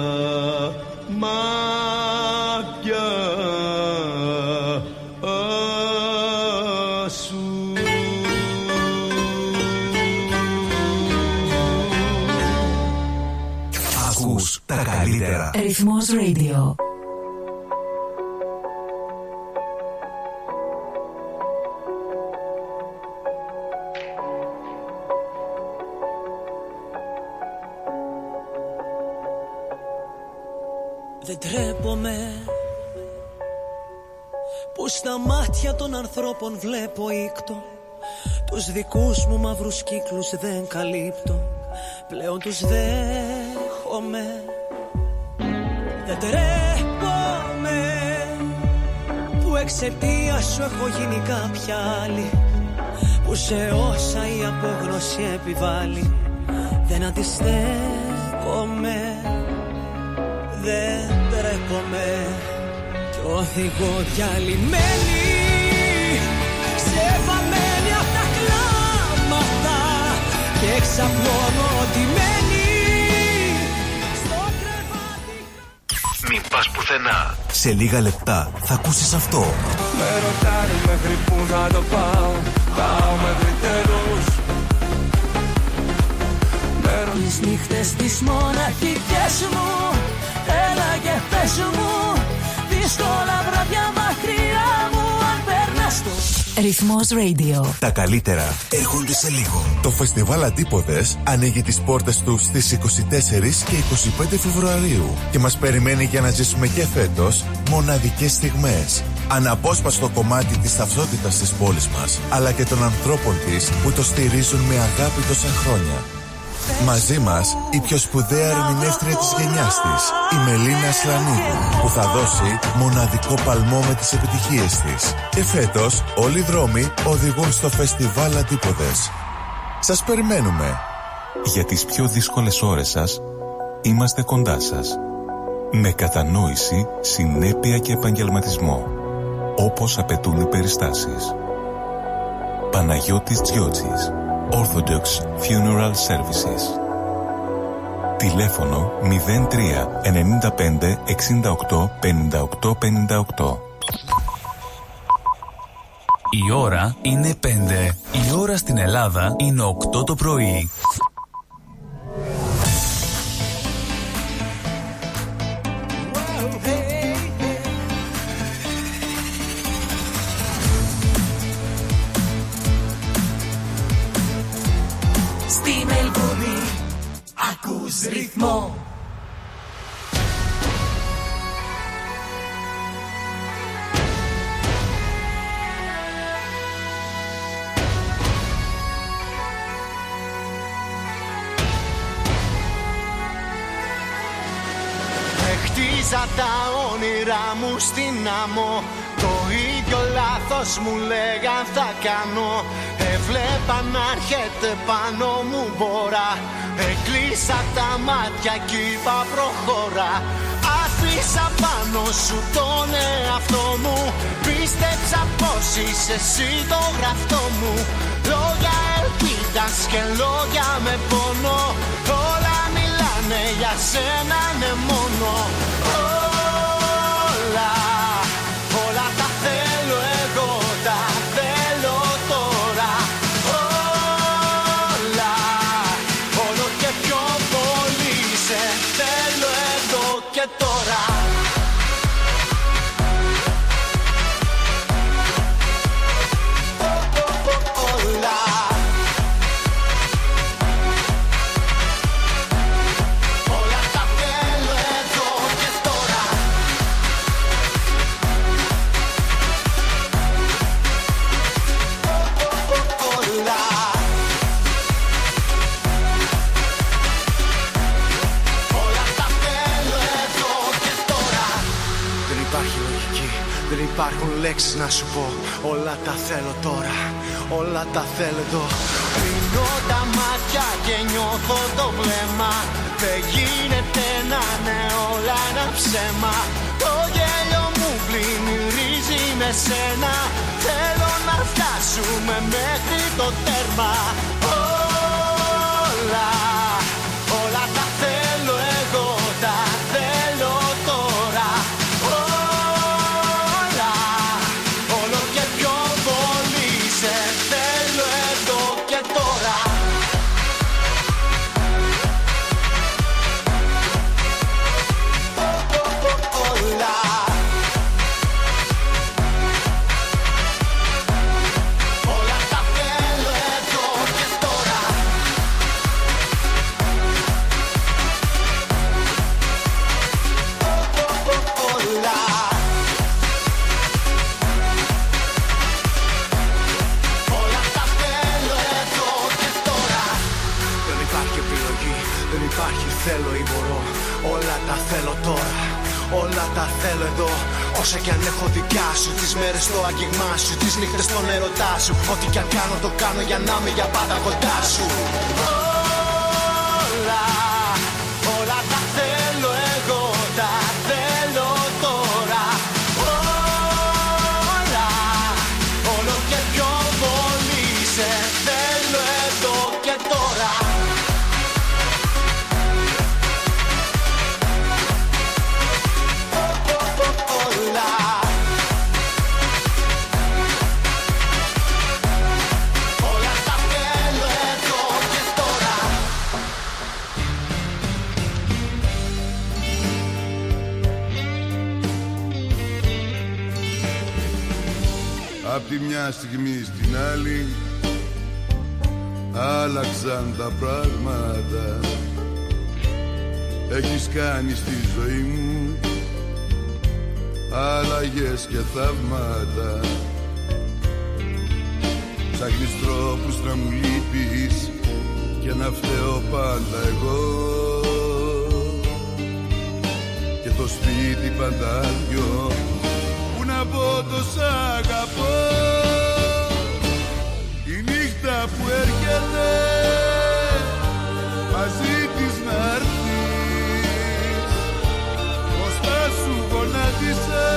μάτια τα καλύτερα. Ρυθμός Radio. Δεν τρέπομαι πως στα μάτια των ανθρώπων βλέπω ήκτο. Τους δικούς μου μαύρους κύκλους δεν καλύπτω. Πλέον τους δέχομαι. Δεν τρέπομαι που εξαιτία σου έχω γίνει κάποια άλλη. Που σε όσα η απόγνωση επιβάλλει δεν αντιστέκομαι. Δεν τρέπομαι κι οδηγώ διαλυμένη σε βαμμένη απ' τα κλάματα και ξαπλώνω ντυμένη. Μην πας πουθενά. Σε λίγα λεπτά θα ακούσεις αυτό. Με ρωτάνε μέχρι που θα το πάω. Πάω μέχρι τέλους. Με ρωτάνε τις νύχτες τις μοναχικές μου. Έλα και πες μου. Δύσκολα βράδια μακριά μου. Αν περνάς το Ρυθμός Radio. Τα καλύτερα έρχονται σε λίγο. Το Φεστιβάλ Αντίποδες ανοίγει τις πόρτες του στις είκοσι τέσσερις και είκοσι πέντε Φεβρουαρίου και μας περιμένει για να ζήσουμε και φέτος μοναδικές στιγμές. Αναπόσπαστο κομμάτι της ταυτότητας της πόλης μας, αλλά και των ανθρώπων της που το στηρίζουν με αγάπη τόσα χρόνια. Μαζί μας η πιο σπουδαία ερμηνεύτρια της γενιάς της, η Μελίνα Ασλανίδου, που θα δώσει μοναδικό παλμό με τις επιτυχίες της. Και φέτος όλοι οι δρόμοι οδηγούν στο Φεστιβάλ Αντίποδες. Σας περιμένουμε. Για τις πιο δύσκολες ώρες σας, είμαστε κοντά σας. Με κατανόηση, συνέπεια και επαγγελματισμό, όπως απαιτούν οι περιστάσεις. Παναγιώτης Τζιότσης, Orthodox Funeral Services. Τηλέφωνο μηδέν τρία εννιά πέντε εξήντα οκτώ πενήντα οκτώ πενήντα οκτώ. Η ώρα είναι πέντε. Η ώρα στην Ελλάδα είναι οκτώ το πρωί. Ρυθμό. Χτίζα τα όνειρά μου στην άμμο. Το ίδιο λάθος μου λέγαν θα κάνω. Έβλεπα να έρχεται πάνω μου μπόρα. Έκλεισα τα μάτια κι είπα προχώρα. Άφησα πάνω σου τον εαυτό μου. Πίστεψα πως είσαι εσύ το γραφτό μου. Λόγια ελπίδας και λόγια με πόνο. Όλα μιλάνε για σένα ναι μόνο. Όλα, όλα τα θέλω εγώ τα θέλω τώρα. Όλα, όλο και πιο πολύ σε θέλω εδώ και τώρα. λέξεις να σου πω. Όλα τα θέλω τώρα, όλα τα θέλω εδώ. Πίνω τα μάτια και νιώθω το βλέμμα. Δεν γίνεται να είναι όλα ένα ψέμα. Το γέλιο μου πλημμυρίζει με σένα. Θέλω να φτάσουμε μέχρι το τέρμα. Όλα, όλα τα θέλω εγώ, τα θέλω τώρα. Όλα, όλο και πιο πολύ σε θέλω εδώ και τώρα. Oh, oh, oh, όλα. Όλα τα θέλω εδώ και τώρα. Όλα. Όλα τα θέλω εδώ και τώρα. Δεν υπάρχει επιλογή, δεν υπάρχει θέλω ή μπορώ. Όλα τα θέλω τώρα, όλα τα θέλω εδώ. Όσα κι αν έχω δικιά σου, τις μέρες στο άγγιγμά σου, τις νύχτες στον ερωτά σου. Ό,τι κι αν κάνω το κάνω για να είμαι για πάντα κοντά σου. Όλα, όλα τα θέλω εγώ, τα θέλω τώρα. Όλα, όλο και πιο πολύ σε θέλω εδώ και τώρα. Oh, oh, oh, όλα. Όλα τα θέλω εδώ και τώρα. Απ' τη μια στιγμή στην άλλη άλλαξαν τα πράγματα. Έχεις κάνει στη ζωή μου αλλαγές και θαύματα. Ψάχνεις τρόπους να μου λείπεις και να φταίω πάντα εγώ. Και το σπίτι πάντα άδειο, που να πω το σ' αγαπώ. Που έρχεται μαζί της να έρθεις, μπροστά σου γονάτισα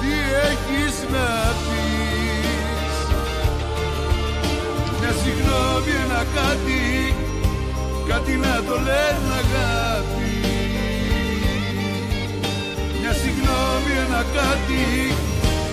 τι έχεις να πεις. Μια συγγνώμη, ένα κάτι, κάτι να το λες αγάπη. Μια συγγνώμη, ένα κάτι,